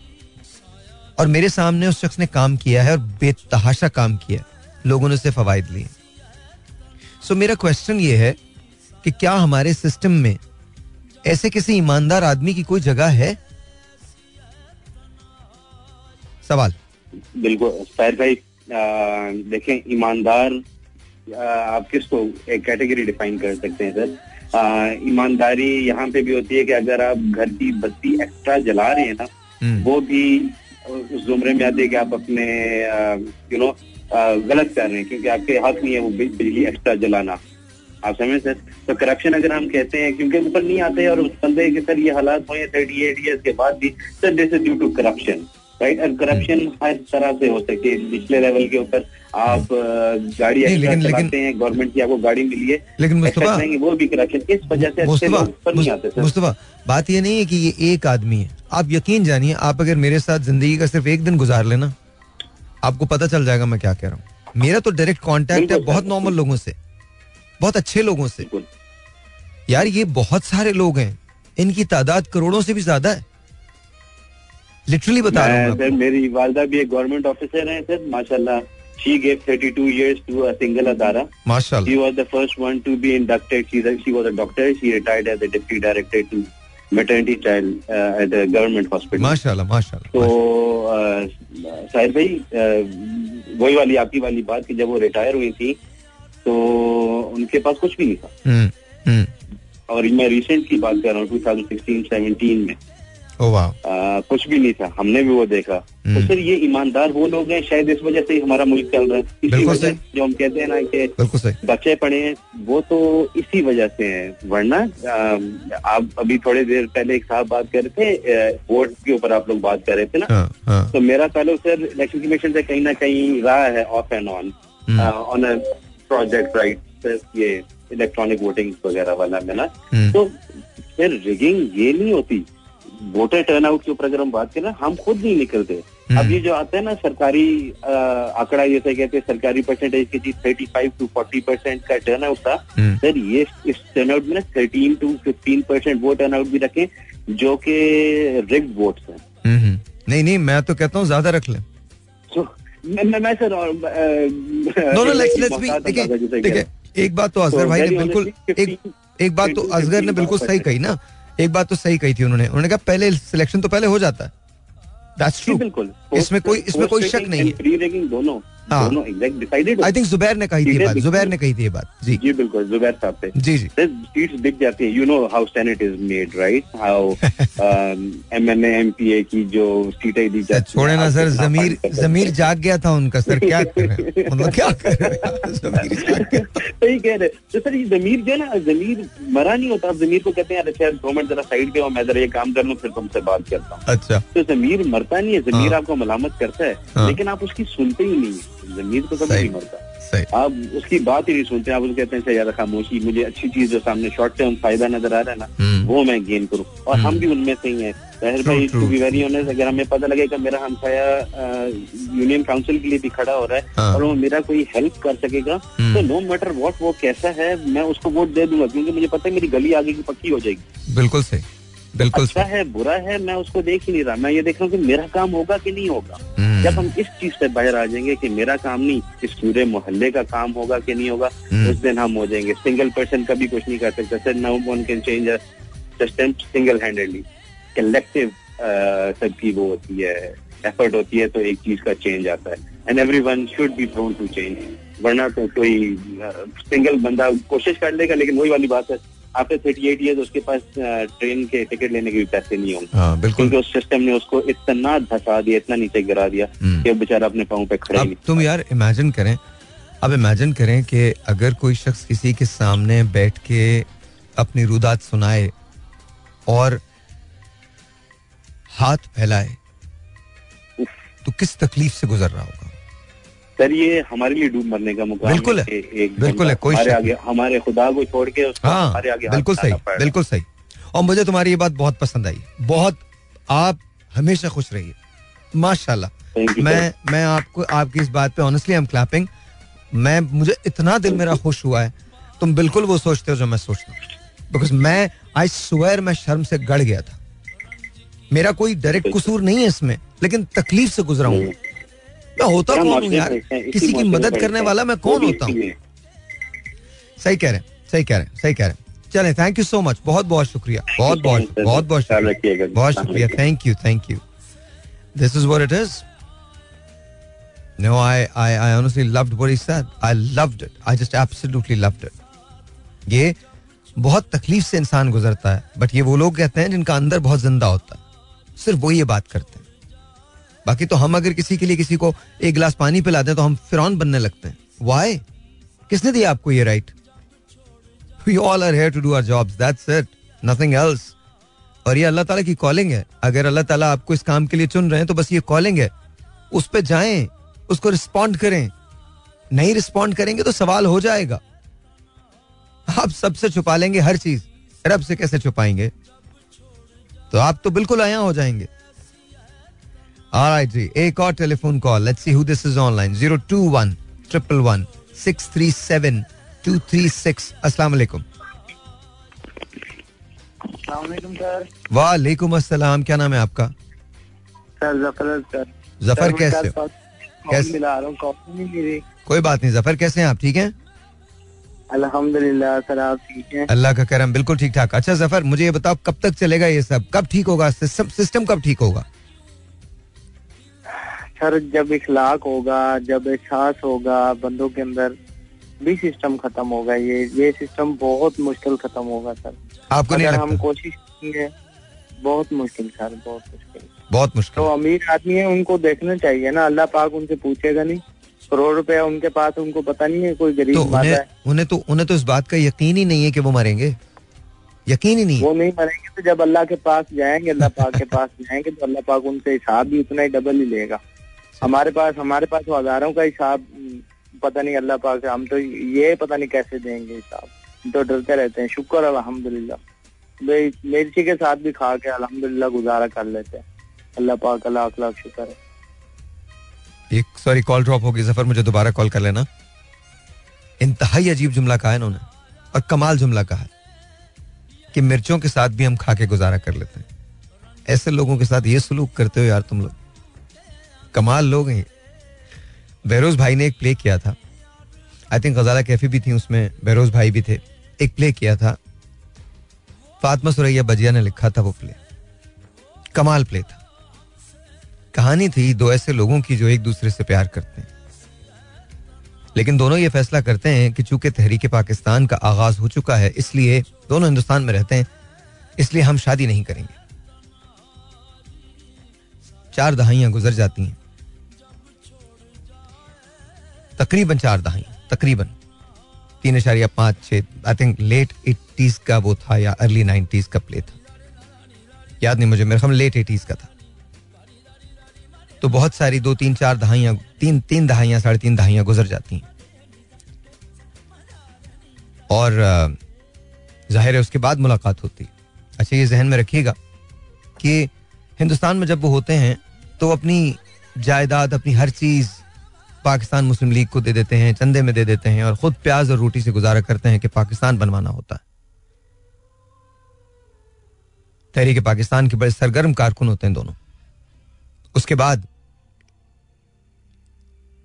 और मेरे सामने उस शख्स ने काम किया है और बेतहाशा काम किया, लोगों ने उससे फवायद लिए। सो मेरा क्वेश्चन ये है कि क्या हमारे सिस्टम में ऐसे किसी ईमानदार आदमी की कोई जगह है? सवाल। बिल्कुल देखें, ईमानदार आप किसको एक कैटेगरी डिफाइन कर सकते हैं सर। ईमानदारी यहाँ पे भी होती है कि अगर आप घर की बत्ती एक्स्ट्रा जला रहे हैं ना, वो भी उस जुमरे में आती है कि आप अपने यू नो गलत कर रहे हैं, क्योंकि आपके हक नहीं है वो बिजली एक्स्ट्रा जलाना। आप समझ सर। तो करप्शन अगर हम कहते हैं क्योंकि ऊपर नहीं आते, और बंदे कि सर ये हालात हुए 38 ईयर्स के बाद भी sir, this is due to corruption right. और करप्शन हर तरह से हो सके, निचले लेवल के ऊपर आप गाड़ी चलाते हैं, गवर्नमेंट की आपको गाड़ी मिली है, लेकिन वो भी करप्शन। इस वजह से अच्छे लोग ऊपर नहीं आते सर। मुस्तफा, बात ये नहीं है कि ये एक आदमी है। आप यकीन जानिए, आप अगर मेरे साथ जिंदगी का सिर्फ एक दिन गुजार लेना, आपको पता चल जाएगा मैं क्या कह रहा हूँ। मेरा तो डायरेक्ट कॉन्टेक्ट है बहुत नॉर्मल लोगों से, बहुत अच्छे लोगों से। यार ये बहुत सारे लोग हैं, इनकी तादाद करोड़ों से भी ज्यादा है, लिटरली बता रहा हूँ। मेरी वालदा भी एक गवर्नमेंट ऑफिसर हैं सर, माशाल्लाह। She gave 32 years to a single adara, माशाल्लाह। She was the first one to be inducted. She was a doctor. She retired as a deputy director to maternity child at the government hospital, माशाल्लाह माशाल्लाह। तो साहिर भाई वही वाली आपकी वाली बात कि जब वो रिटायर हुई थी तो उनके पास कुछ भी नहीं था। और मैं रिसेंट की बात कर रहा हूँ, 2016-17 में कुछ भी नहीं था, हमने भी वो देखा। तो सर ये ईमानदार वो लोग हैं, शायद इस वजह से हमारा मुल्क चल रहा है। इसी वजह जो हम कहते हैं ना कि बच्चे पढ़े हैं, वो तो इसी वजह से है। वरना आप अभी थोड़ी देर पहले एक साहब बात कर रहे थे, वोट के ऊपर आप लोग बात कर रहे थे ना। तो मेरा ताल्लु सर इलेक्शन कमीशन से कहीं ना कहीं रहा है, off and on a project right, ये इलेक्ट्रॉनिक वोटिंग वगैरह वाला में ना। तो सर रिगिंग ये नहीं होती। वोटर टर्नआउट के ऊपर अगर हम बात करें, हम खुद नहीं निकलते। अब ये जो आता है ना सरकारी आंकड़ा, जैसे कहते हैं सरकारी परसेंटेज की 35 to 40% का टर्नआउट था सर। ये इस टर्नआउट में ना 13 to 15% वो टर्नआउट भी रखें जो कि रिग्ड वोट्स हैं। नहीं, मैं तो कहता हूँ ज्यादा रख लें। मैं सर एक बात तो असगर भाई ने बिल्कुल एक बात तो असगर ने बिल्कुल सही कही ना, एक बात तो सही कही थी उन्होंने कहा पहले सिलेक्शन तो पहले हो जाता है। That's true, बिल्कुल। इसमें कोई शक नहीं है। दोनों exact decided. I think Zubair ने कही थी ये बात। जुबैर ने कही थी ये बात। जी जी बिल्कुल, जुबैर साहब पे। जी जी, सीट्स बिक जाती है। You know how senate is made right, how MNA MPA की जो सीटें दी जाती। छोड़े ना सर, जमीर जाग गया था उनका सर। क्या कर रहे हैं, मतलब क्या कर रहे हैं, सही कह रहे हैं सर। ये जमीर जो है ना, जमीर मरा नहीं होता। आप जमीर को कहते हैं अच्छा गवर्नमेंट जरा साइड पे हो, मैं जरा ये काम कर लूँ फिर तुमसे बात करता हूँ। अच्छा, तो जमीर मरता नहीं है। जमीर आपको मलामत करता है लेकिन आप उसकी सुनते ही नहीं। जमीर तो कभी नहीं मरता, आप उसकी बात ही नहीं सुनते। आप उसको कहते हैं यार खामोशी, मुझे अच्छी चीज जो सामने शॉर्ट टर्म फायदा नजर आ रहा है ना वो मैं गेन करूँ। और हम भी उनमें से ही हैं ताहिर भाई, टू बी वेरी ऑनेस्ट। अगर हमें पता लगे कि मेरा हमसाया यूनियन काउंसिल के लिए भी खड़ा हो रहा है और वो मेरा कोई हेल्प कर सकेगा, तो नो मैटर व्हाट वो कैसा है मैं उसको वोट दे दूंगा, क्योंकि मुझे पता है मेरी गली आगे की पक्की हो जाएगी। बिल्कुल सही, बिल्कुल। अच्छा है बुरा है मैं उसको देख ही नहीं रहा, मैं ये देख रहा हूँ कि मेरा काम होगा कि नहीं होगा। जब हम इस चीज से बाहर आ जाएंगे कि मेरा काम नहीं इस पूरे मोहल्ले का काम होगा कि नहीं होगा, उस दिन हम हो जाएंगे। सिंगल पर्सन कभी कुछ नहीं कर सकता sir. No one can change a system single handedly. Collective सबकी वो होती है, एफर्ट होती है, तो एक चीज का चेंज आता है। And everyone should be prone to change, वरना तो कोई सिंगल बंदा कोशिश कर लेगा लेकिन वही वाली बात है आफ्टर 38 ईयर्स उसके पास ट्रेन के टिकट लेने के भी पैसे नहीं होंगे, क्योंकि उस सिस्टम ने उसको इतना धसा दिया, इतना नीचे गिरा दिया कि बेचारा अपने पाँव पे खड़ा ही। तुम यार इमेजिन करें, अब इमेजिन करें कि अगर कोई शख्स किसी के सामने बैठ के अपनी रुदात सुनाए और हाथ फैलाए तो किस तकलीफ से गुजर रहा होगा। सर ये हमारे लिए डूब मरने का मुकाबला बिल्कुल है, बिल्कुल है, कोई हमारे आगे, हमारे खुदा को छोड़ के उसको हमारे आगे। बिल्कुल सही, बिल्कुल सही। और मुझे तुम्हारी ये बात बहुत पसंद आई, बहुत, आप हमेशा खुश रहिए, माशाल्लाह। मैं आपको, आपकी इस बात पे ऑनेस्टली आई एम क्लैपिंग, मैं, मुझे इतना दिल मेरा खुश हुआ है। तुम बिल्कुल वो सोचते हो जो मैं सोचता हूँ, बिकॉज मैं आई स्वेयर मैं शर्म से गड़ गया था, मेरा कोई डायरेक्ट कसूर नहीं है इसमें, लेकिन तकलीफ से गुजरा हूँ। मैं होता कौन हूँ यार, किसी की मदद करने वाला मैं कौन होता हूँ। सही कह रहे हैं, सही कह रहे हैं, सही कह रहे हैं। चलें, थैंक यू सो मच, बहुत बहुत शुक्रिया, बहुत बहुत बहुत बहुत शुक्रिया, thank you, thank you. This is what it is. No, I honestly loved what he said. I loved it. I just absolutely loved it. ये बहुत तकलीफ से इंसान गुजरता है, बट ये वो लोग कहते हैं जिनका अंदर बहुत जिंदा होता है, सिर्फ वो ये बात करते हैं। बाकी तो हम अगर किसी के लिए, किसी को एक गिलास पानी पिला दें तो हम फिरौन बनने लगते हैं। Why? किसने दिया आपको ये right? We all are here to do our jobs. That's it. Nothing else. और ये अल्लाह ताला की कॉलिंग है। अगर अल्लाह ताला आपको इस काम के लिए चुन रहे हैं तो बस ये कॉलिंग है, उस पर जाएं, उसको रिस्पॉन्ड करें। नहीं रिस्पॉन्ड करेंगे तो सवाल हो जाएगा। आप सबसे छुपा लेंगे हर चीज, रब से कैसे छुपाएंगे? तो आप तो बिल्कुल आया हो जाएंगे। ऑलराइट जी, एक और telephone call, let's see who this is online. 02111163723 236। अस्सलाम वालेकुम। अस्सलाम वालेकुम सर। वालेकुम अस्सलाम। क्या नाम है आपका? सर जफर। सर जफर कैसे हो? कोई बात नहीं जफर, कैसे हैं आप? ठीक हैं अल्हम्दुलिल्लाह सर, आप ठीक हैं? अल्लाह का करम, बिल्कुल ठीक ठाक। अच्छा जफर, मुझे ये बताओ कब तक चलेगा ये सब, कब ठीक होगा सिस्टम, कब ठीक होगा? सर जब इखलाक होगा, जब एहसास होगा बंदों के अंदर, भी सिस्टम खत्म होगा। ये सिस्टम बहुत मुश्किल खत्म होगा सर। आपको नहीं लगता? हम कोशिश करेंगे, बहुत मुश्किल सर, बहुत मुश्किल, बहुत मुश्किल। तो अमीर आदमी है, उनको देखना चाहिए ना, अल्लाह पाक उनसे पूछेगा नहीं, करोड़ रुपया उनके पास, उनको पता नहीं है कोई गरीब मारा है। उन्हें तो इस बात का यकीन ही नहीं है कि वो मरेंगे, यकीन ही नहीं, वो नहीं मरेंगे। तो जब अल्लाह के पास जाएंगे, अल्लाह पाक के पास जाएंगे तो अल्लाह पाक उनसे हिसाब भी उतना ही डबल ही लेगा। हमारे पास हजारों का हिसाब पता नहीं अल्लाह पाक, हम तो ये पता नहीं कैसे देंगे हिसाब, तो डरते रहते हैं। शुक्र अल्हम्दुलिल्लाह, मिर्ची के साथ भी खा के अल्हम्दुलिल्लाह गुजारा कर लेते हैं। अल्लाह पाक का लाख लाख शुक्र है। एक सॉरी कॉल ड्रॉप हो गई जफर, मुझे दोबारा कॉल कर लेना। इंतहाई अजीब जुमला कहा है इन्होंने, और कमाल जुमला कहा है कि मिर्चों के साथ भी हम खा के गुजारा कर लेते हैं। ऐसे लोगों के साथ ये सलूक करते हो यार तुम लोग, कमाल लोग हैं। बहरोज भाई ने एक प्ले किया था, आई थिंक गजाला कैफी भी थी उसमें, बहरोज भाई भी थे, एक प्ले किया था, फातिमा सुरैया बजिया ने लिखा था वो प्ले, कमाल प्ले था। कहानी थी दो ऐसे लोगों की जो एक दूसरे से प्यार करते हैं, लेकिन दोनों ये फैसला करते हैं कि चूंकि तहरीके पाकिस्तान का आगाज हो चुका है, इसलिए दोनों हिंदुस्तान में रहते हैं, इसलिए हम शादी नहीं करेंगे। 4 दहाइयां गुजर जाती हैं, तकरीबन 4 दहाइयां, तकरीबन 3.56, आई थिंक लेट 80s का वो था या अर्ली 90s का प्ले था, याद नहीं मुझे, मेरे ख्याल लेट 80s का था। तो बहुत सारी 2-3-4 दहाइयां, 3 दहाइयां, 3.5 दहाइयां गुजर जाती हैं, और जाहिर है उसके बाद मुलाकात होती है। अच्छा ये जहन में रखिएगा कि हिंदुस्तान में जब वो होते हैं तो अपनी जायदाद, अपनी हर चीज़ पाकिस्तान मुस्लिम लीग को दे देते हैं, चंदे में दे देते हैं, और खुद प्याज और रोटी से गुजारा करते हैं कि पाकिस्तान बनवाना होता है। तहरीक पाकिस्तान के बड़े सरगर्म कारकुन होते हैं दोनों। उसके बाद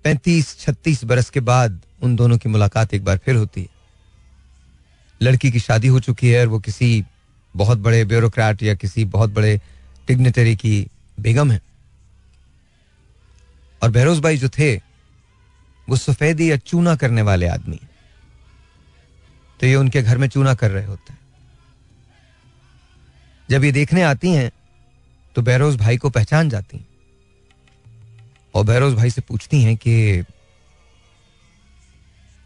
35-36 बरस के बाद उन दोनों की मुलाकात एक बार फिर होती है। लड़की की शादी हो चुकी है और वो किसी बहुत बड़े ब्यूरोक्रेट या किसी बहुत बड़े डिग्नेटरी की बेगम है, और बहरोज भाई जो थे वो सफेदी या चूना करने वाले आदमी, तो ये उनके घर में चूना कर रहे होते हैं। जब ये देखने आती हैं तो बैरोज भाई को पहचान जाती हैं और बैरोज भाई से पूछती हैं कि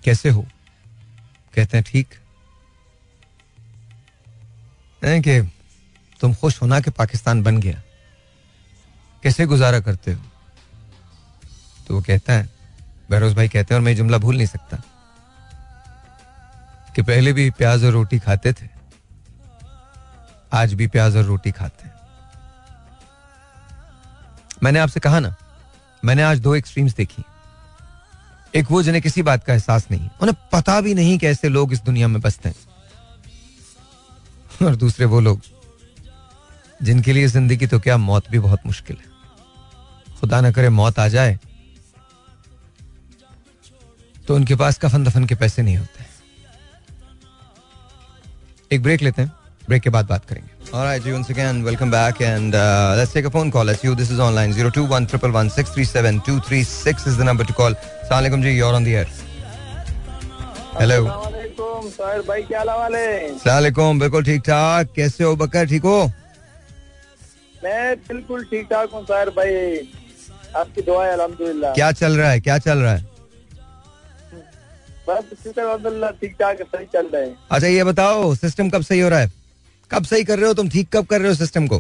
कैसे हो? कहते हैं ठीक है कि तुम खुश होना कि पाकिस्तान बन गया, कैसे गुजारा करते हो? तो वो कहता है, बैरोज भाई कहते हैं और मैं जुमला भूल नहीं सकता कि पहले भी प्याज और रोटी खाते थे, आज भी प्याज और रोटी खाते हैं। मैंने आपसे कहा ना, मैंने आज दो एक्सट्रीम्स देखी, एक वो जिन्हें किसी बात का एहसास नहीं, उन्हें पता भी नहीं कि ऐसे लोग इस दुनिया में बसते हैं, और दूसरे वो लोग जिनके लिए जिंदगी तो क्या मौत भी बहुत मुश्किल है। खुदा ना करे मौत आ जाए तो उनके पास कफन दफन के पैसे नहीं होते। एक ब्रेक लेते हैं, ब्रेक के बाद बात करेंगे। Alright, once again, welcome back and let's take a phone call. That's you. This is online 02111637236 is the number to call. Assalamualaikum ji, you're on the air. Hello. Assalamualaikum, Sahir bhai क्या हाल है? Assalamualaikum, बिल्कुल ठीक ठाक। कैसे हो बकर, ठीक हो? मैं बिल्कुल ठीक ठाक हूँ साहिर भाई, आपकी दुआ है अल्हम्दुलिल्लाह। क्या चल रहा है, क्या चल रहा है? बस अल्हम्दुलिल्लाह ठीक ठाक सही चल रहा है। अच्छा ये बताओ, सिस्टम कब सही हो रहा है, कब सही कर रहे हो तुम, ठीक कब कर रहे हो सिस्टम को?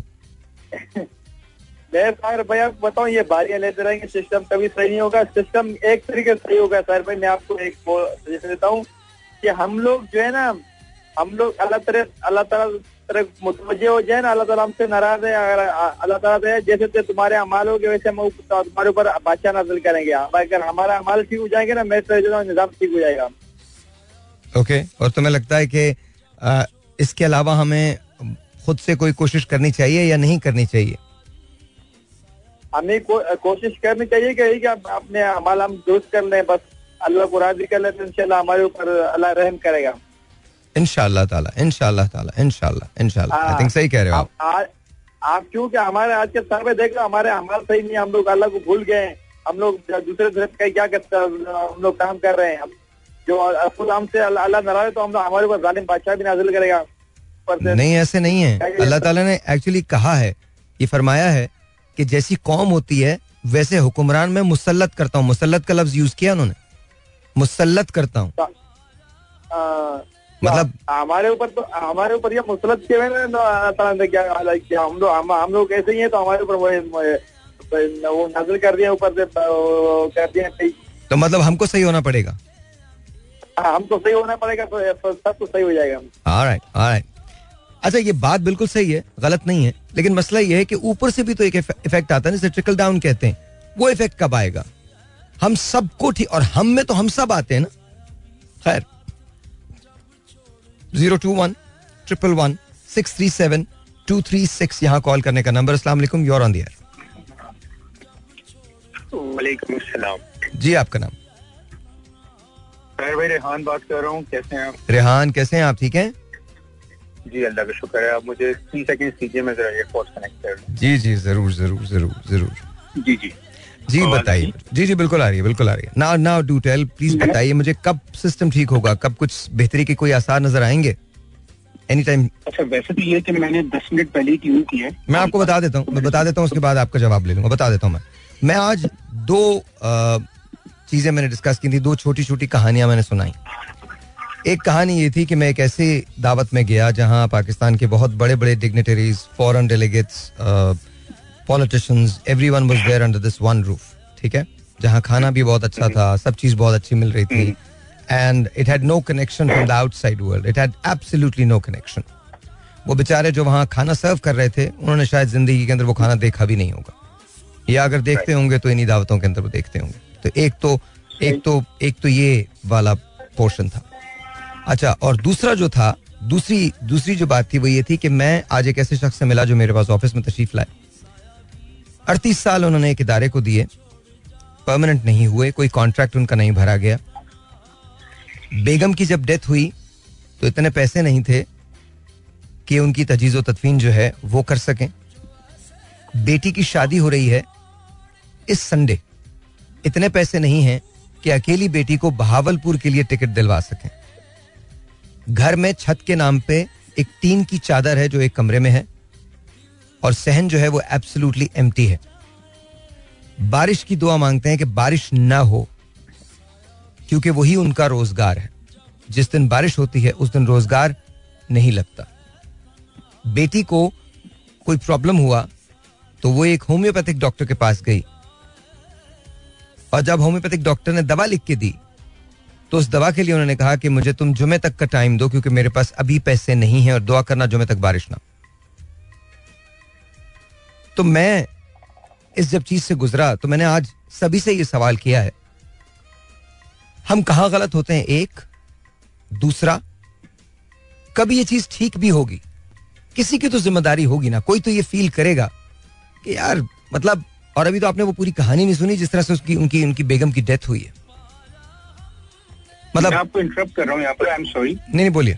मैं साहिर भाई आपको बताऊँ, ये बारियां लेते रहेंगे सिस्टम कभी सही नहीं होगा। सिस्टम एक तरीके से सही होगा साहिर भाई। मैं आपको एक सजेशन देता हूँ कि हम लोग जो है ना, हम लोग अल्लाह तरफ मुतवज्जे हो जाए ना। अल्लाह ताला हमसे नाराज है, अगर अल्लाह ताला है जैसे तुम्हारे अमाल होगे वैसे हम तुम्हारे ऊपर बादशाह नाजिल करेंगे। अगर हमारा अमाल ठीक हो जाएंगे ना, मैं समझता हूँ निजाम ठीक हो जाएगा। ओके, और तुम्हें लगता है कि इसके अलावा हमें खुद से कोई कोशिश करनी चाहिए या नहीं करनी चाहिए? हमें कोशिश करनी चाहिए कि अपने अमाल हम दुरुस्त कर लें, बस अल्लाह को राजी कर लेते हैं, इंशाल्लाह हमारे ऊपर अल्लाह रहम करेगा। इंशाल्लाह। आई थिंक सही कह रहे हो आप क्योंकि हमारे आज के समय देख लो, हमारे अमाल सही नहीं, हम लोग अल्लाह को भूल गए हैं, हम लोग दूसरे तरफ का क्या करते हम लोग काम कर रहे हैं। जो खुद हमसे अल्लाह नाराज है तो हम लोग हमारे ऊपर जालिम बादशाह भी नाजिल करेगा। नहीं, ऐसे नहीं है। अल्लाह ताला ने एक्चुअली कहा है, ये फरमाया है कि जैसी कौम होती है वैसे हुक्मरान में मुसल्लत करता हूँ। मुसल्लत का लफ्ज यूज किया उन्होंने, मुसल्लत करता हूँ, मतलब हमारे ऊपर ये मुसलत के हम लोग ऐसे ही हैं तो हमारे ऊपर वो नाज़िल कर दिया, ऊपर से कर दिया। तो मतलब हमको सही होना पड़ेगा, हमको सही होना पड़ेगा तो सब कुछ सही हो जाएगा। ऑलराइट। अच्छा ये बात बिल्कुल सही है, गलत नहीं है, लेकिन मसला ये है कि ऊपर से भी तो एक इफेक्ट आता है जिसे ट्रिकल डाउन कहते हैं। वो इफेक्ट कब आएगा? हम सबको ठीक, और हम में तो हम सब आते हैं ना। खैर 02111163723 यहाँ कॉल करने का नंबर। अस्सलाम वालेकुम, you are on the air. वालेकुम अस्सलाम जी, आपका नाम? भाई रेहान बात कर रहा हूँ, कैसे हैं आप? रेहान कैसे हैं आप, ठीक हैं? जी अल्लाह का शुक्र है। आप मुझे 30 सेकंड दीजिए, मैं जरा एयरपोर्ट कनेक्ट कर लूं। जी जरूर। जी बताइए। जी बिल्कुल आ रही है, नाउ डू टेल प्लीज, बताइए मुझे कब सिस्टम ठीक होगा, कब कुछ बेहतरी के कोई आसार नजर आएंगे एनी टाइम? अच्छा वैसे तो ये कि मैंने 10 मिनट पहले ही ट्यून किया है। मैं आपको बता देता हूँ उसके बाद आपका जवाब ले लूंगा। बता देता हूँ मैं आज दो चीजें मैंने डिस्कस की थी, दो छोटी छोटी कहानियां मैंने सुनाई। एक कहानी ये थी कि मैं एक ऐसी दावत में गया जहाँ पाकिस्तान के बहुत बड़े बड़े dignitaries, foreign delegates, politicians, everyone was there under this one roof, ठीक है, जहाँ खाना भी बहुत अच्छा था, सब चीज बहुत अच्छी मिल रही थी, and it had no connection from the outside world, it had absolutely no connection. वो बेचारे जो वहाँ खाना सर्व कर रहे थे, उन्होंने शायद जिंदगी के अंदर वो खाना देखा भी नहीं होगा, या अगर देखते होंगे तो इन्हीं दावतों के अंदर वो देखते होंगे। तो एक तो ये वाला पोर्शन था। अच्छा, और दूसरा जो था, दूसरी जो बात थी वो ये थी कि मैं आज एक ऐसे शख्स से मिला जो मेरे पास ऑफिस में तशरीफ लाए। 38 साल उन्होंने एक इदारे को दिए, परमानेंट नहीं हुए, कोई कॉन्ट्रैक्ट उनका नहीं भरा गया। बेगम की जब डेथ हुई तो इतने पैसे नहीं थे कि उनकी तजीज़ व तदफीन जो है वो कर सकें। बेटी की शादी हो रही है इस संडे, इतने पैसे नहीं हैं कि अकेली बेटी को बहावलपुर के लिए टिकट दिलवा सकें। घर में छत के नाम पे एक टीन की चादर है जो एक कमरे में है, और सहन जो है वो एब्सोल्युटली एम्प्टी है. बारिश की दुआ मांगते हैं कि बारिश ना हो, क्योंकि वही उनका रोजगार है. जिस दिन बारिश होती है उस दिन रोजगार नहीं लगता. बेटी को कोई प्रॉब्लम हुआ तो वो एक होम्योपैथिक डॉक्टर के पास गई, और जब होम्योपैथिक डॉक्टर ने दवा लिख के दी तो उस दवा के लिए उन्होंने कहा कि मुझे तुम जुमे तक का टाइम दो, क्योंकि मेरे पास अभी पैसे नहीं है, और दुआ करना जुमे तक बारिश ना. तो मैं इस जब चीज से गुजरा तो मैंने आज सभी से ये सवाल किया है, हम कहाँ गलत होते हैं एक, दूसरा कभी ये चीज ठीक भी होगी. किसी की तो जिम्मेदारी होगी ना, कोई तो ये फील करेगा कि यार मतलब. और अभी तो आपने वो पूरी कहानी नहीं सुनी जिस तरह से उसकी उनकी उनकी बेगम की डेथ हुई है. मतलब मैं आपको इंटरप्ट कर रहा हूँ यहाँ पर, आई एम सॉरी. नहीं बोलिए.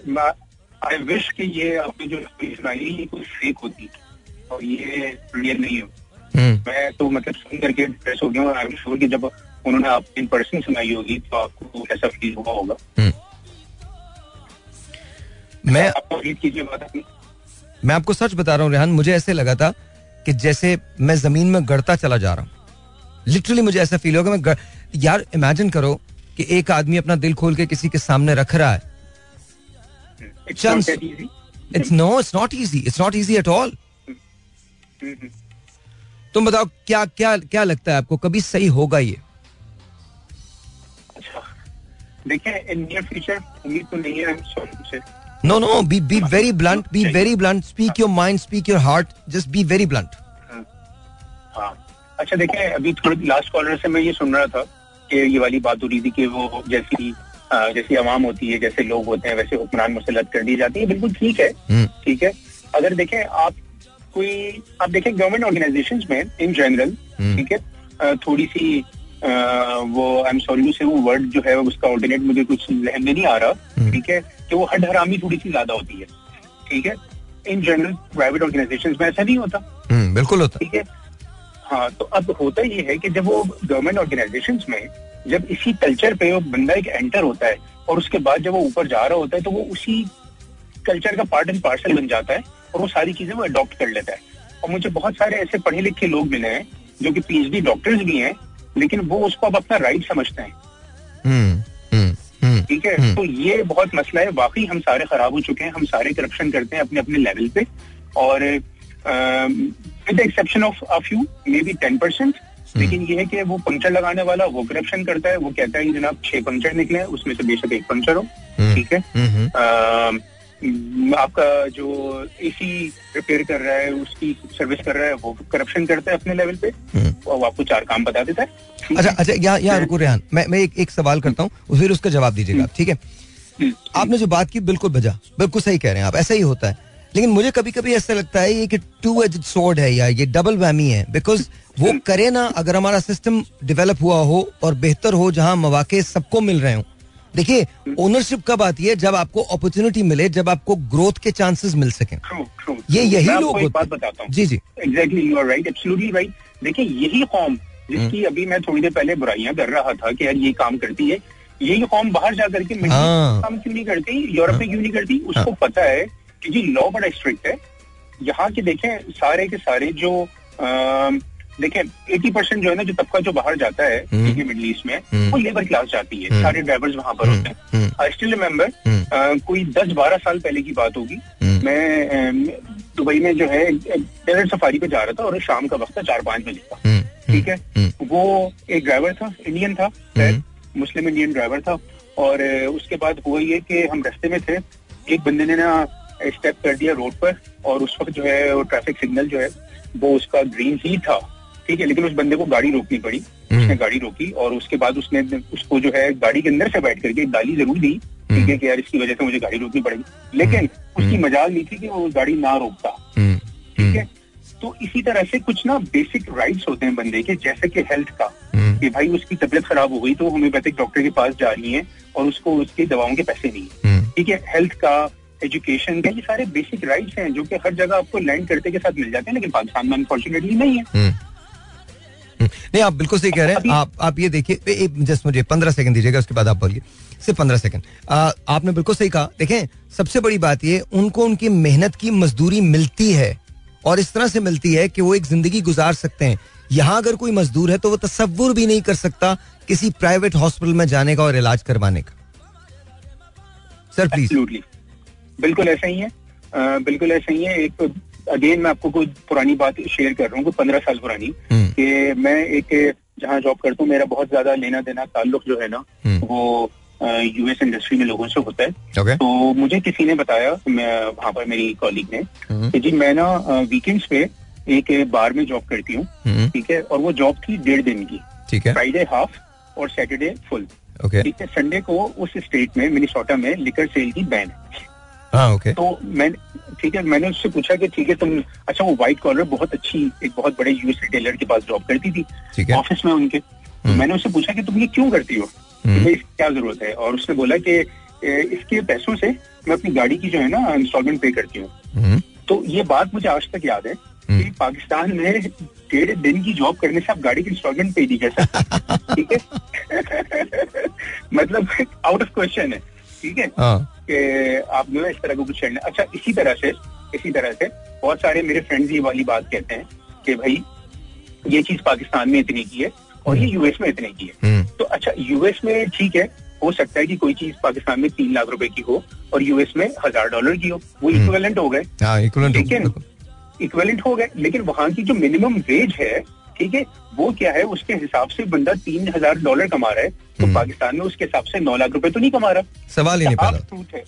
आई विश कि ये आपने जो सुनाई ये कुछ फेक होती और ये रियल नहीं है. मैं तो मतलब सुन करके इंप्रेस हो गया हूँ. आई एम श्योर कि जब उन्होंने आप इन पर्सन सुनाई होगी तो आपको ऐसा फील हुआ होगा. मैं आपको सच बता रहा हूँ रेहान, मुझे ऐसे लगा था कि जैसे मैं जमीन में गड़ता चला जा रहा हूँ. लिटरली मुझे ऐसा फील होगा मैं यार इमेजिन करो कि एक आदमी अपना दिल खोल के किसी के सामने रख रहा है. It's not easy at all. तुम बताओ क्या क्या क्या लगता है आपको, कभी सही होगा ये? अच्छा देखिए इन नियर फ्यूचर उम्मीद तो नहीं है. No, be very blunt, be very blunt. Speak your mind, speak your heart. Just be very blunt. हाँ. अच्छा देखिए अभी थोड़ी लास्ट कॉलर से मैं ये सुन रहा था कि ये वाली बात हो रही थी कि वो जैसी आवाम होती है, जैसे लोग होते हैं, वैसे हुक्मरान मुसलत कर दी जाती है. बिल्कुल ठीक है, ठीक है. अगर देखें आप कोई, आप देखें गवर्नमेंट ऑर्गेनाइजेशंस में इन जनरल, ठीक है, थोड़ी सी वो आई एम सॉरी से वो वर्ड जो है उसका ऑर्डिनेट मुझे कुछ जहन में नहीं आ रहा, ठीक है, कि वो हद हरामी थोड़ी सी ज्यादा होती है, ठीक है. इन जनरल प्राइवेट ऑर्गेनाइजेशंस में ऐसा नहीं होता. बिल्कुल होता, ठीक है. हाँ, तो अब होता ये है कि जब वो गवर्नमेंट ऑर्गेनाइजेशंस में जब इसी कल्चर पे वो बंदा एक एंटर होता है और उसके बाद जब वो ऊपर जा रहा होता है तो वो उसी कल्चर का पार्ट एंड पार्सल बन जाता है और वो सारी चीजें वो अडॉप्ट कर लेता है. और मुझे बहुत सारे ऐसे पढ़े लिखे लोग मिले हैं जो कि PhD डॉक्टर्स भी हैं, लेकिन वो उसको अब अपना राइट समझते हैं, ठीक है. तो ये बहुत मसला है. वाकई हम सारे खराब हो चुके हैं, हम सारे करप्शन करते हैं अपने अपने लेवल पे, और with exception of a few maybe 10%. लेकिन ये है कि वो पंक्चर लगाने वाला वो करप्शन करता है, वो कहता है कि जनाब 6 पंक्चर निकले उसमें से बेशक एक पंक्चर हो, ठीक है. आपका जो एसी रिपेयर कर रहा है उसकी सर्विस कर रहा है वो करप्शन करता है अपने लेवल पे, और आपको 4 काम बता देता है. अच्छा यहाँ रुको रेहान, मैं एक सवाल करता हूँ फिर उसका जवाब दीजिएगा आप, ठीक है. आपने जो बात की बिल्कुल बजा, बिल्कुल सही कह रहे हैं आप, ऐसा ही होता है. लेकिन मुझे कभी कभी ऐसा लगता है ये कि टू एज्ड सॉर्ड है यार, ये डबल वैमी है. बिकॉज वो करे ना, अगर हमारा सिस्टम डेवलप हुआ हो और बेहतर हो जहाँ मौके सबको मिल रहे हो. देखिए ओनरशिप कब आती है, जब आपको अपॉर्चुनिटी मिले, जब आपको ग्रोथ के चांसेस मिल सकें. ये यही लोग एक बात बताता हूं. जी जी exactly, you are right, absolutely right. देखिए यही कौम जिसकी अभी मैं थोड़ी देर पहले बुराइयां कर रहा था कि यार ये काम करती है, यही कौम बाहर जाकर के काम क्यों नहीं करती, यूरोप में क्यों नहीं करती. उसको पता है कि जी लॉ बड़ा स्ट्रिक्ट है यहाँ के. देखें सारे के सारे जो देखें 80% जो है ना, जो तबका जो बाहर जाता है मिडल ईस्ट में, वो लेबर क्लास जाती है. सारे ड्राइवर्स वहां पर होते हैं. आई स्टिल रिमेम्बर कोई 10-12 साल पहले की बात होगी, मैं दुबई में जो है डेजर्ट सफारी पे जा रहा था और शाम का वक्त था 4-5 बजे का, ठीक है. वो एक ड्राइवर था, इंडियन था, मुस्लिम इंडियन ड्राइवर था, और उसके बाद हुआ ये कि हम रास्ते में थे, एक बंदे ने ना स्टेप कर दिया रोड पर, और उस वक्त जो है वो ट्रैफिक सिग्नल जो है वो उसका ग्रीन ही था, ठीक है. लेकिन उस बंदे को गाड़ी रोकनी पड़ी, उसने गाड़ी रोकी और उसके बाद उसने उसको जो है गाड़ी के अंदर से बैठ करके गाली जरूर दी, ठीक है, कि यार इसकी वजह से मुझे गाड़ी रोकनी पड़ेगी. लेकिन उसकी मजाल नहीं थी कि वो गाड़ी ना रोकता, ठीक है. तो इसी तरह से कुछ ना बेसिक राइट्स होते हैं बंदे के, जैसे कि हेल्थ का, कि भाई उसकी तबीयत खराब हो गई तो होम्योपैथिक डॉक्टर के पास जा रही है और उसको उसकी दवाओं के पैसे नहीं, ठीक है. हेल्थ का, एजुकेशन का, ये सारे बेसिक राइट्स हैं जो कि हर जगह आपको लैंड करते के साथ मिल जाते हैं, लेकिन पाकिस्तान में अनफॉर्चुनेटली नहीं है. नहीं, आप बिल्कुल सही कह रहे हैं. आप ये देखिए, जस्ट मुझे 15 सेकंड दीजिएगा, उसके बाद आप बोलिए, सिर्फ 15 सेकंड. आपने बिल्कुल सही कहा. देखें सबसे बड़ी बात ये, उनको उनकी मेहनत की मजदूरी मिलती है और इस तरह से मिलती है कि वो एक जिंदगी गुजार सकते हैं. यहाँ अगर कोई मजदूर है तो वो तसव्वुर भी नहीं कर सकता किसी प्राइवेट हॉस्पिटल में जाने का और इलाज करवाने का. Sir please. बिल्कुल ऐसा ही है, बिल्कुल ऐसा ही है. एक अगेन मैं आपको कोई पुरानी बात शेयर कर रहा हूँ, 15 साल पुरानी, कि मैं एक जहाँ जॉब करता हूँ, मेरा बहुत ज्यादा लेना देना ताल्लुक जो है ना वो यूएस इंडस्ट्री में लोगों से होता है. okay. तो मुझे किसी ने बताया, वहाँ पर मेरी कॉलीग ने, कि जी मैं ना वीकेंड्स पे एक बार में जॉब करती हूँ, ठीक है, और वो जॉब थी 1.5 दिन की, ठीक है, फ्राइडे हाफ और सैटरडे फुल, ठीक है, संडे को उस स्टेट में मिनेसोटा में लिकर सेल की बैन है. तो मैंने उससे पूछा कि ठीक है तुम, अच्छा वो व्हाइट कॉलर बहुत अच्छी एक बहुत बड़े यूएस रिटेलर के पास जॉब करती थी ऑफिस में उनके, तो मैंने उससे पूछा कि तुम ये क्यों करती हो, तुम्हें इसकी क्या जरूरत है, और उसने बोला कि इसके पैसों से मैं अपनी गाड़ी की जो है ना इंस्टॉलमेंट पे करती हूँ. तो ये बात मुझे आज तक याद है कि पाकिस्तान में 1.5 दिन की जॉब करने से आप गाड़ी की इंस्टॉलमेंट पे नहीं कर सकते, ठीक है, मतलब आउट ऑफ क्वेश्चन है, ठीक है, कि आप जो है इस तरह का कुछ करना. अच्छा इसी तरह से बहुत सारे मेरे फ्रेंड्स ये वाली बात कहते हैं कि भाई ये चीज पाकिस्तान में इतने की है और ये यूएस में इतने की है. तो अच्छा यूएस में ठीक है, हो सकता है कि कोई चीज पाकिस्तान में 3 लाख रुपए की हो और यूएस में $1000 की हो, वो इक्विवेलेंट हो गए, ठीक है, इक्विवेलेंट हो गए, लेकिन वहाँ की जो मिनिमम वेज है, ठीक है, वो क्या है, उसके हिसाब से बंदा $3000 कमा रहा है, तो पाकिस्तान में उसके हिसाब से $9 लाख तो नहीं कमा रहा. सवाल ही नहीं पैदा. हाफ ट्रूथ है,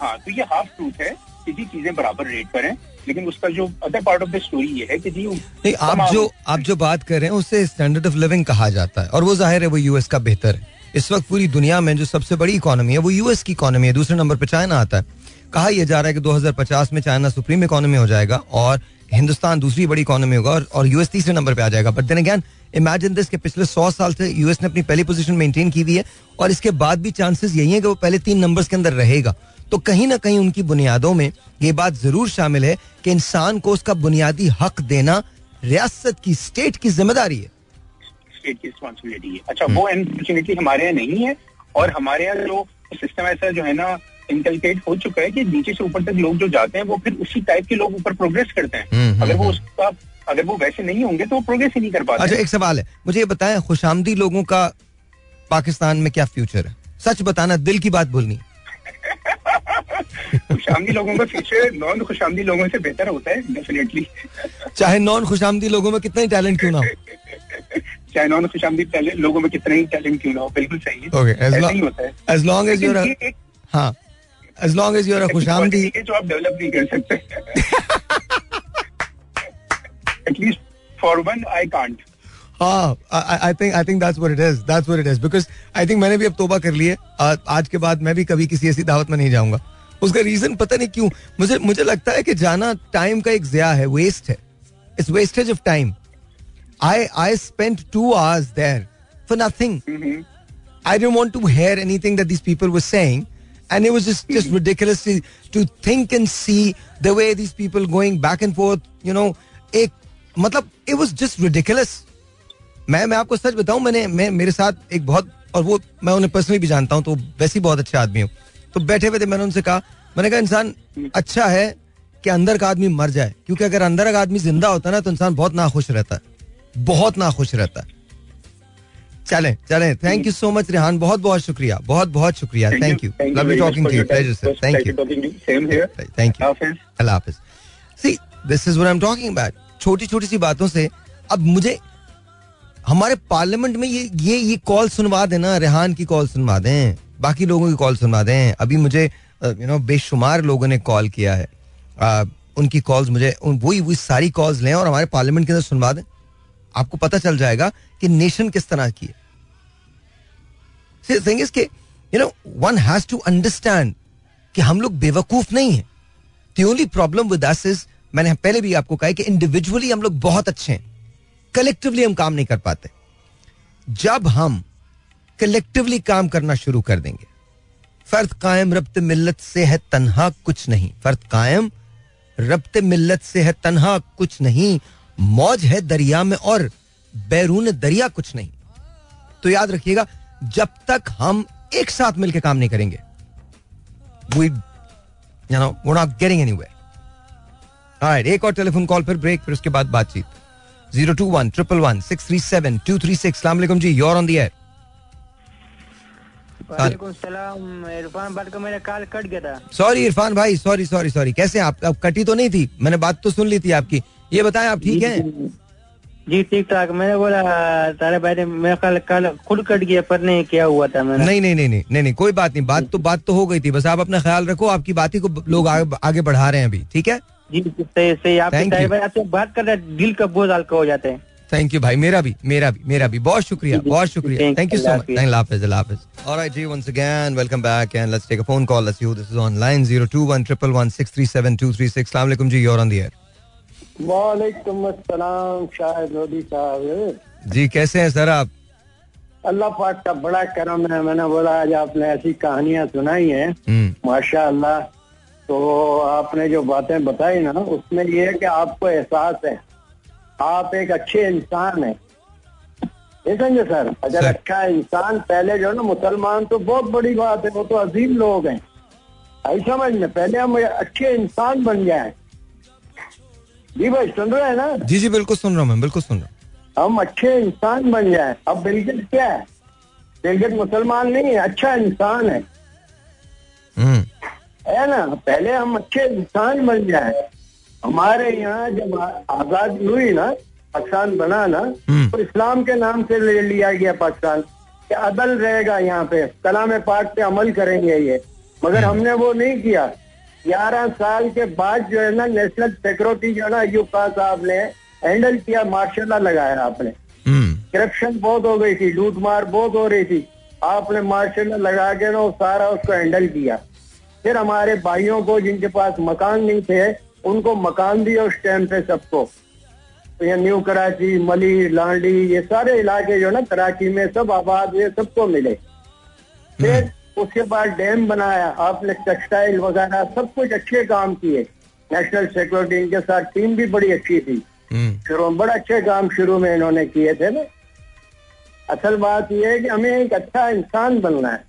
हाँ, तो ये हाफ ट्रूथ है कि जी चीजें बराबर रेट पर हैं, लेकिन उसका जो other part of the story ये है कि जी आप जो बात कर रहे हैं उससे स्टैंडर्ड ऑफ लिविंग कहा जाता है, और वो जाहिर है वो यूएस का बेहतर है. इस वक्त पूरी दुनिया में जो सबसे बड़ी इकोनॉमी है वो यूएस की इकोनॉमी है, दूसरे नंबर पर चाइना आता है. कहा यह जा रहा है कि 2050 में चाइना सुप्रीम इकोनॉमी हो जाएगा और हिंदुस्तान दूसरी बड़ी इकोनॉमी होगा और यूएस तीसरे नंबर पे आ जाएगा. But then again imagine this कि पिछले 100 साल से यूएस ने अपनी पहली पोजीशन मेंटेन की हुई है और इसके बाद भी चांसेस यही है कि वो पहले 3 नंबर्स के अंदर रहेगा. तो कहीं ना कहीं उनकी बुनियादों में ये बात जरूर शामिल है कि इंसान को उसका बुनियादी हक देना रियासत की, स्टेट की जिम्मेदारी है, स्टेट की रिस्पॉन्सिबिलिटी है. अच्छा वो अनफॉर्चुनेटली हमारे यहाँ नहीं है, और हमारे यहाँ जो सिस्टम ऐसा जो है ना इंकलकेट हो चुका है कि नीचे से ऊपर तक लोग जो जाते हैं वो फिर उसी टाइप के लोग ऊपर प्रोग्रेस करते हैं. अगर वो वैसे नहीं होंगे तो वो प्रोग्रेस ही नहीं कर पाते. अच्छा एक सवाल है, मुझे ये बताएं खुशामदी लोगों का पाकिस्तान में क्या फ्यूचर है? सच बताना, दिल की बात बोलनी. खुशामदी लोगों का फ्यूचर नॉन खुशामदी लोगों से बेहतर होता है डेफिनेटली, चाहे नॉन खुशामदी लोगों में कितना ही टैलेंट क्यों ना हो, चाहे नॉन खुशामदी लोगों में कितना ही टैलेंट क्यों ना हो. बिल्कुल सही होता है, एज लॉन्ग एज यूर, हाँ, as long as you are a खुशामदी जो आप डेवलप नहीं कर सकते, at least for one I can't. हाँ, I think that's what it is. That's what it is because I think मैंने भी अब तौबा कर ली है. आज के बाद मैं भी कभी किसी ऐसी दावत में नहीं जाऊंगा. उसका रीजन पता नहीं क्यों, मुझे लगता है कि जाना टाइम का एक ज़िया है, वेस्ट है. It's wastage of time. I spent 2 hours there for nothing. I didn't want to hear anything that these people were saying. And it was just ridiculous to think and see the way these people going back and forth, you know, it was just ridiculous. मैं आपको सच बताऊं, मैं मेरे साथ एक बहुत, और वो मैं उन्हें पर्सनली भी जानता हूं, तो वैसे ही बहुत अच्छे आदमी हूं. तो बैठे हुए थे, मैंने कहा इंसान अच्छा है कि अंदर का आदमी मर जाए, क्योंकि अगर अंदर का आदमी जिंदा होता ना तो इंसान बहुत नाखुश रहता है. चलें, thank you so much Rehan, बहुत बहुत शुक्रिया, thank you, lovely talking to you, pleasure sir, thank you, अल्लाह हाफिज. See this is what I am talking about, छोटी छोटी सी बातों से. अब मुझे हमारे पार्लियामेंट में ये कॉल सुनवा देना, रेहान की कॉल सुनवा दें, बाकी लोगों की कॉल सुनवा दें. अभी मुझे बेशुमार लोगों ने कॉल किया है, उनकी कॉल्स मुझे वही सारी कॉल्स लें और हमारे पार्लियामेंट के अंदर सुनवा दें. आपको पता चल जाएगा कि नेशन किस तरह की है. See, the thing is कि one has to understand कि हम लोग बेवकूफ नहीं हैं. The only problem with us is, मैंने पहले भी आपको कहा है कि इंडिविजुअली हम लोग बहुत अच्छे हैं, कलेक्टिवली हम काम नहीं कर पाते. जब हम कलेक्टिवली काम करना शुरू कर देंगे, फर्द कायम रब्त मिल्लत से है तन्हा कुछ नहीं, मौज है दरिया में और बैरून दरिया कुछ नहीं. तो याद रखिएगा, जब तक हम एक साथ मिलकर काम नहीं करेंगे, we're not getting anywhere. Alright, एक और टेलीफोन कॉल पर ब्रेक, फिर उसके बाद बातचीत. 02111637236. अस्सलाम वालेकुम जी, you are on the air. वालेकुम सलाम. इरफान भाई का मेरा कॉल कट गया था. सॉरी इरफान भाई, सॉरी. कैसे आप? आप कटी तो नहीं थी, मैंने बात तो सुन ली थी आपकी. ये बताएं आप ठीक हैं? जी ठीक ठाक. मैंने बोला तारे भाई मेरा कॉल खुद कट गया, पर नहीं क्या हुआ था मैंने. नहीं, कोई बात नहीं, बात तो हो गई थी. बस आप अपना ख्याल रखो, आपकी बात ही को लोग आगे बढ़ा रहे हैं अभी. ठीक है जी, सही. आपसे बात कर रहे हैं, दिल का बोझ हल्का हो जाता है. थैंक यू भाई, मेरा भी बहुत शुक्रिया. Thank you so much. अल्लाह हाफ़िज़. ऑलराइट जी, once again welcome back and let's take a phone call. Let's see who this is online. 02111637236. अस्सलाम वालेकुम जी, you are on the air. वालेकुम अस्सलाम. शाहिद लोधी साहब जी, कैसे हैं सर आप? अल्लाह पाक का बड़ा करम है. मैंने बोला आज आपने ऐसी कहानियां सुनाई हैं, माशाअल्लाह. तो आपने जो बातें बताई ना, उसमें ये है कि आपको एहसास है आप एक अच्छे इंसान है. ये समझे सर, अगर अच्छा इंसान पहले जो ना, मुसलमान तो बहुत बड़ी बात है, वो तो अजीम लोग हैं. आई समझ में, पहले हम अच्छे इंसान बन जाए. जी भाई सुन रहे हैं ना? जी जी बिल्कुल सुन रहा हूँ, मैं बिल्कुल सुन रहा हूँ. हम अच्छे इंसान बन जाए. अब बिलगेट क्या है? बिलगेट मुसलमान नहीं है, अच्छा इंसान है ना. पहले हम अच्छे इंसान बन जाए. हमारे यहाँ जब आजादी हुई ना, पाकिस्तान बना ना, तो इस्लाम के नाम से ले लिया गया पाकिस्तान कि अदल रहेगा यहाँ पे, कलाम पाक पे अमल करेंगे ये. मगर हमने वो नहीं किया. 11 साल के बाद जो है ना, नेशनल सिक्योरिटी जो है ना, अयूब खान साहब ने हैंडल किया. मार्शल लॉ लगाया आपने. करप्शन बहुत हो गई थी, लूटमार बहुत हो रही थी. आपने मार्शल लॉ लगा के ना सारा उसको हैंडल किया. फिर हमारे भाइयों को जिनके पास मकान नहीं थे, उनको मकान दिया उस टाइम पे सबको. तो ये न्यू कराची, मली, लांडी, ये सारे इलाके जो ना कराची में सब आबाद हुए, सबको मिले. फिर उसके बाद डैम बनाया आपने, टेक्सटाइल वगैरह सब कुछ अच्छे काम किए. नेशनल सिक्योरिटी इनके साथ टीम भी बड़ी अच्छी थी शुरू में. बड़े अच्छे काम शुरू में इन्होंने किए थे ना. असल बात यह है कि हमें एक अच्छा इंसान बनना है.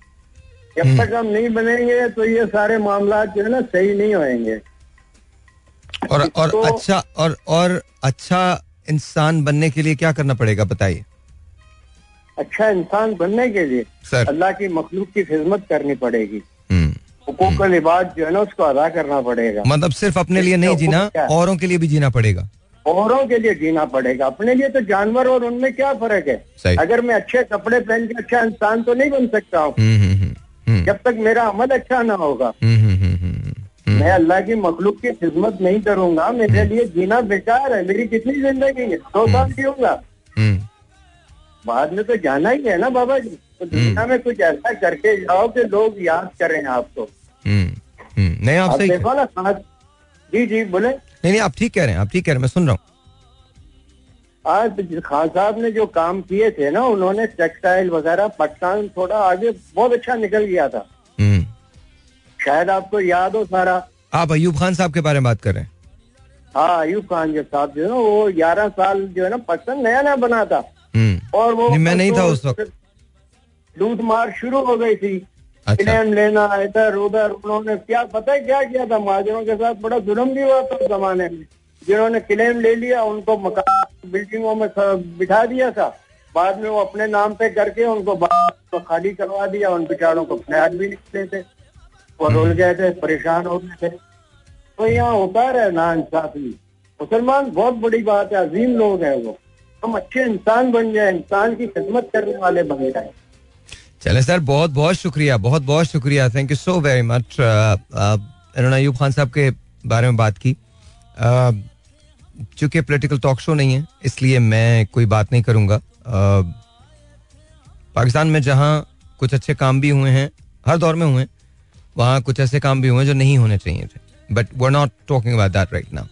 जब तक हम नहीं बनेंगे तो ये सारे मामला जो है ना सही नहीं होंगे. और तो, अच्छा इंसान बनने के लिए क्या करना पड़ेगा बताइए? अच्छा इंसान बनने के लिए अल्लाह की मखलूक की खिदमत करनी पड़ेगी. हुकूक़ुल इबाद जो है ना उसको अदा करना पड़ेगा. मतलब सिर्फ अपने लिए नहीं जीना, औरों के लिए भी जीना पड़ेगा. औरों के लिए जीना पड़ेगा, अपने लिए तो जानवर और उनमें क्या फर्क है. अगर मैं अच्छे कपड़े पहन के अच्छा इंसान तो नहीं बन सकता हूँ जब तक मेरा अमल अच्छा ना होगा. मैं अल्लाह की मखलूक की खिदमत नहीं करूंगा, मेरे लिए जीना बेकार है. मेरी कितनी जिंदगी है, 100 साल जीऊंगा, बाद में तो जाना ही है ना बाबा जी. तो दुनिया में कुछ ऐसा करके जाओ कि लोग याद करें आपको. नहीं आप सही देखो ना साथ. जी जी बोले. नहीं आप ठीक कह रहे हैं, आप ठीक कह रहे हैं, मैं सुन रहा हूँ. आज खान साहब ने जो काम किए थे ना, उन्होंने टेक्सटाइल वगैरह पाकिस्तान थोड़ा आगे बहुत अच्छा निकल गया था. शायद आपको याद हो सारा. आप अयूब खान साहब के बारे में बात कर रहे हैं? हाँ, अयूब खान जो साहब जो है ना, वो 11 साल जो है ना पाकिस्तान नया नया बना था और वो मैं नहीं था उस वक्त. लूट मार शुरू हो गई थी. प्लेन लेना इधर उधर. उन्होंने क्या पता है क्या किया था? महाजनों के साथ बड़ा जुल्म भी हुआ था उस जमाने में. जिन्होंने क्लेम ले लिया उनको मकान बिल्डिंगों में बिठा दिया था. बाद में वो अपने नाम पे करके उनको खाली करवा दिया. उन बिचारों को फ्लैट भी निकले थे, वो रोल गए थे, परेशान हो गए थे. तो यहाँ होता रहे ना इंसाफी. मुसलमान बहुत बड़ी बात है, अजीम लोग हैं वो. हम अच्छे इंसान बन जाए, इंसान की खिदमत करने वाले बन जाए. चले सर, बहुत बहुत शुक्रिया, बहुत बहुत शुक्रिया. Thank you so very much. इन्होंने अयूब खान साहब के बारे में बात की. चूंकि पॉलिटिकल टॉक शो नहीं है इसलिए मैं कोई बात नहीं करूँगा. पाकिस्तान में जहाँ कुछ अच्छे काम भी हुए हैं, हर दौर में हुए हैं, वहाँ कुछ ऐसे काम भी हुए जो नहीं होने चाहिए थे. But we are not talking about that right now.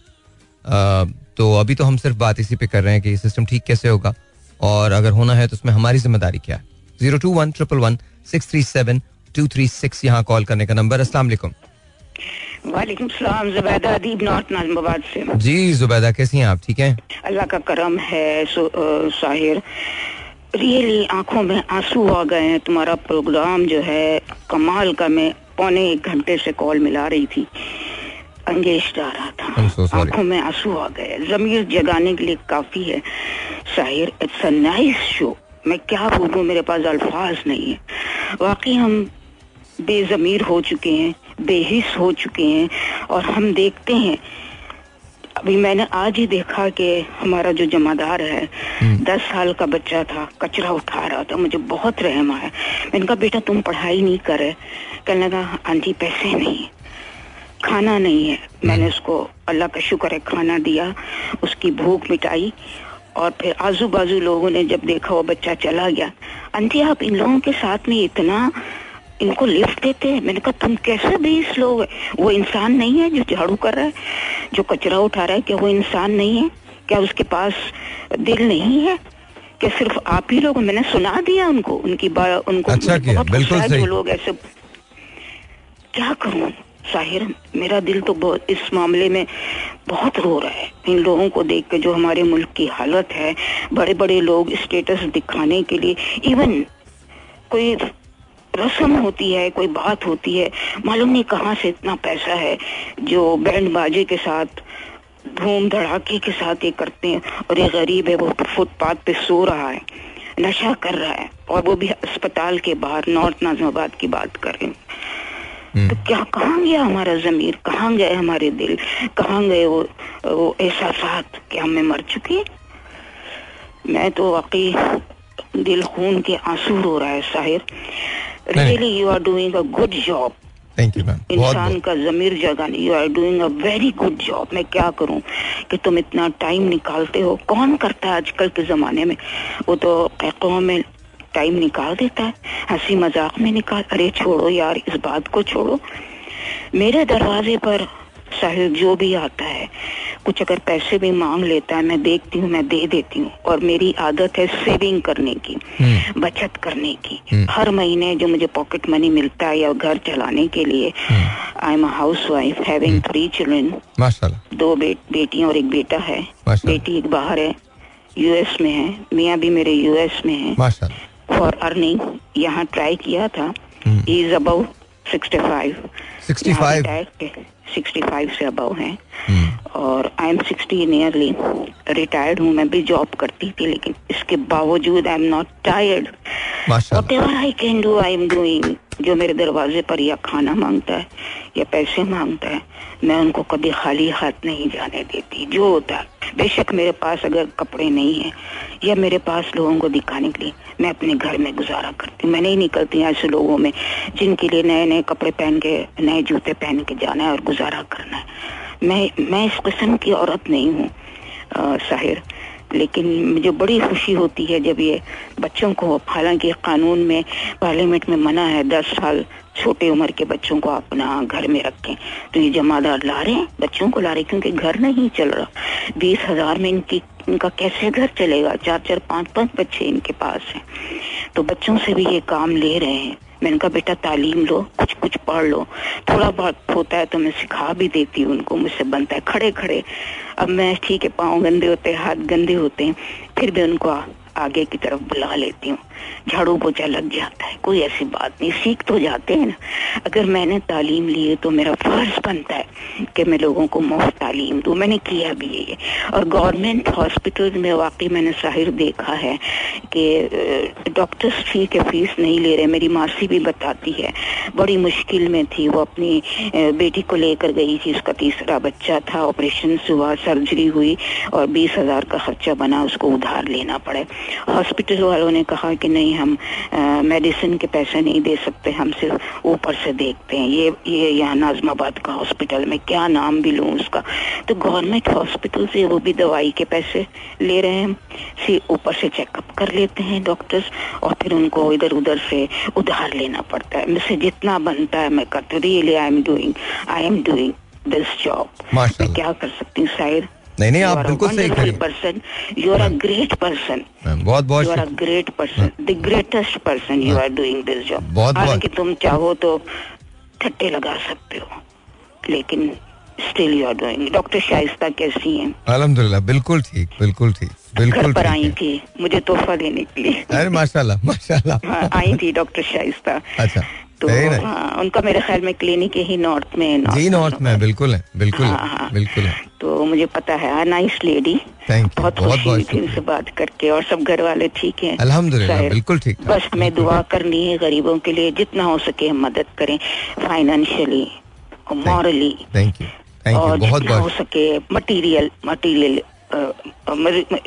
तो अभी तो हम सिर्फ बात इसी पे कर रहे हैं कि सिस्टम ठीक कैसे होगा, और अगर होना है तो उसमें हमारी जिम्मेदारी क्या है. 02111637236 यहाँ कॉल करने का नंबर. अस्सलाम वालेकुम. वालेकुम सलाम. जुबैदा अदीब नॉर्थ नाजिमाबाद से. जी जुबैदा, कैसी हैं आप? ठीक हैं, अल्लाह का करम है. साहिर रियली आंखों में आंसू आ गए हैं. तुम्हारा प्रोग्राम जो है कमाल का. मैं पौने 1 घंटे से कॉल मिला रही थी. अंगेश जा रहा था। आंखों में आंसू आ गए। जमीर जगाने के लिए काफी है शायर, इट्स अ नाइस शो। मैं क्या बोलूं, मेरे पास अल्फाज नहीं है। वाकई हम बेजमीर हो चुके हैं, बेहिस हो चुके हैं। और हम देखते हैं, अभी मैंने आज ही देखा कि हमारा जो जमादार है 10 साल का बच्चा था, कचरा उठा रहा था। मुझे बहुत रहम आया। मैंने कहा बेटा तुम पढ़ाई नहीं करे। कहने लगा आंटी पैसे नहीं, खाना नहीं है। मैंने उसको अल्लाह का शुक्र है खाना दिया, उसकी भूख मिटाई। और फिर आजू बाजू लोगों ने जब देखा वो बच्चा चला गया, आंटी आप इन लोगों के साथ में इतना इनको लिफ्ट देते हैं। मैंने कहा तुम कैसे 20 लोग है? वो इंसान नहीं है जो झाड़ू कर रहा है, जो कचरा उठा रहा है, क्या वो इंसान नहीं है? क्या उसके पास दिल नहीं है? क्या सिर्फ आप ही लोग? मैंने सुना दिया उनको उनकी बात, उनको अच्छा किया, बिल्कुल सही। जो लोग ऐसे, क्या करूं साहिर, मेरा दिल तो बहुत इस मामले में बहुत रो रहा है। इन लोगों को देख के जो हमारे मुल्क की हालत है, बड़े बड़े लोग स्टेटस दिखाने के लिए, इवन कोई रस्म होती है, कोई बात होती है, मालूम नहीं कहाँ से इतना पैसा है जो बैंड बाजे के साथ, धूम धड़ाके के साथ ये करते हैं। और ये गरीब है, वो फुटपाथ पे सो रहा है, नशा कर रहा है, और वो भी अस्पताल के बाहर। नॉर्थ नाजिमाबाद की बात कर रहे हैं। तो क्या, कहाँ गया हमारा जमीर, कहाँ गए हमारे दिल, कहाँ गए वो एहसासात कि हमें मर चुके। मैं तो वाकई दिल खून के आंसू रो रहा है Sahir. Really, you are doing a good job. Thank you, ma'am. इंसान का ज़मीर जगाने, you are doing a very good job. मैं क्या करूं कि तुम इतना टाइम निकालते हो। कौन करता है आजकल के जमाने में? वो तो कौम में टाइम निकाल देता है, हंसी मजाक में निकाल। अरे छोड़ो यार, इस बात को छोड़ो। मेरे दरवाजे पर साहिर जो भी आता है, कुछ अगर पैसे भी मांग लेता है, मैं देखती हूँ, मैं दे देती हूँ। और मेरी आदत है सेविंग करने की, बचत करने की। हर महीने जो मुझे पॉकेट मनी मिलता है, या घर चलाने के लिए, I am a housewife having 3 children, दो बेटियां और एक बेटा है। बेटी एक बाहर है, यूएस में है, मियाँ भी मेरे यूएस में है फॉर अर्निंग। यहाँ ट्राई किया था, इज अबाउट 65 से अबव है। और आई एम 60 नियरली, रिटायर्ड हूँ। मैं भी जॉब करती थी, लेकिन इसके बावजूद I am not tired. Whatever I can do I am doing. जो मेरे दरवाजे पर या खाना मांगता है या पैसे मांगता है, मैं उनको कभी खाली हाथ नहीं जाने देती। जो होता है, बेशक मेरे पास अगर कपड़े नहीं है या मेरे पास लोगों को दिखाने के लिए, मैं अपने घर में गुजारा करती हूँ। मैं नहीं निकलती ऐसे लोगों में जिनके लिए नए नए कपड़े पहन के, नए जूते पहन के जाना है और गुजारा करना है। मैं इस किस्म की औरत नहीं हूँ साहिर। लेकिन मुझे बड़ी खुशी होती है जब ये बच्चों को, हालांकि कानून में, पार्लियामेंट में मना है 10 साल छोटे उम्र के बच्चों को अपना घर में रखें, तो ये जमादार ला रहे हैं, बच्चों को ला रहे, क्योंकि घर नहीं चल रहा। 20,000 में इनका कैसे घर चलेगा? 4-4, 5-5 बच्चे इनके पास हैं, तो बच्चों से भी ये काम ले रहे हैं। मैंने कहा बेटा तालीम लो, कुछ कुछ पढ़ लो, थोड़ा बहुत होता है तो मैं सिखा भी देती हूँ उनको, मुझसे बनता है खड़े खड़े। अब मैं, ठीक है पाँव गंदे होते हैं, हाथ गंदे होते हैं, फिर भी उनको आगे की तरफ बुला लेती हूँ, झाड़ू पोछा लग जाता है, कोई ऐसी बात नहीं, सीख तो जाते हैं ना। अगर मैंने तालीम ली है तो मेरा फर्ज बनता है कि मैं लोगों को मुफ्त तालीम दूँ। मैंने किया भी ये। और गवर्नमेंट हॉस्पिटल में वाकई मैंने साहिर देखा है कि डॉक्टर्स ठीक है फीस नहीं ले रहे। मेरी मासी भी बताती है, बड़ी मुश्किल में थी वो, अपनी बेटी को लेकर गई थी, उसका तीसरा बच्चा था, ऑपरेशन हुआ, सर्जरी हुई और 20,000 का खर्चा बना, उसको उधार लेना पड़े। हॉस्पिटल वालों ने कहा कि नहीं, हम मेडिसिन के पैसे नहीं दे सकते, हम सिर्फ ऊपर से देखते हैं। ये यहाँ नाजिमाबाद का हॉस्पिटल में, क्या नाम भी लूँ उसका, तो गवर्नमेंट हॉस्पिटल से वो भी दवाई के पैसे ले रहे हैं, ऊपर से चेकअप कर लेते हैं डॉक्टर्स, और फिर उनको इधर उधर से उधार लेना पड़ता है। मुझसे जितना बनता है मैं करती हूँ। Really I am doing this job. मैं क्या कर सकती हूँ शायद? नहीं, आप बिल्कुल सही कह रहे हैं। Person, you are a great person, बहुत बहुत, you are a great person, the greatest person, you are doing this job. बहुत बहुत, हालांकि तुम चाहो तो ठट्टे लगा सकते हो, लेकिन still you are doing. Doctor Shaista कैसी हैं? अल्हम्दुलिल्लाह, बिल्कुल ठीक, बिल्कुल ठीक, बिल्कुल ठीक। आई थी मुझे तोहफा देने के लिए। अरे माशाल्लाह माशाल्लाह, आई थी डॉक्टर शाइस्ता। अच्छा तो उनका मेरे ख्याल में क्लिनिक यही नॉर्थ में है। बिल्कुल है, बिल्कुल है, बिल्कुल है। तो मुझे पता है। नाइस लेडी, बहुत खुशी हुई थी उनसे बात करके। और सब घर वाले ठीक हैं अल्हम्दुलिल्लाह, बिल्कुल ठीक। बस मैं दुआ करनी है गरीबों के लिए, जितना हो सके हम मदद करें फाइनेंशियली, मॉरली, और जितना हो सके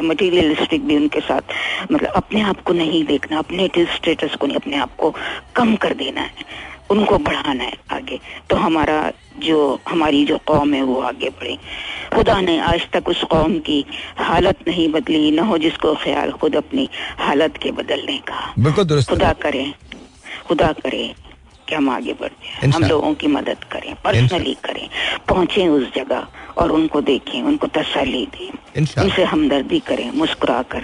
मटीरियलिस्टिक भी उनके साथ। मतलब अपने आप को नहीं देखना, अपने स्टेटस को नहीं, अपने आप को कम कर देना है, उनको बढ़ाना है आगे। तो हमारा जो हमारी जो कौम है वो आगे बढ़े। खुदा ने आज तक उस कौम की हालत नहीं बदली, ना हो जिसको ख्याल खुद अपनी हालत के बदलने का। बिल्कुल, खुदा करे, खुदा करे कि हम आगे बढ़ते हैं, हम लोगों की मदद करें, पर्सनली करें, पहुंचे उस जगह और उनको देखें, उनको तसल्ली दें, उनसे हमदर्दी करें, मुस्कुरा कर,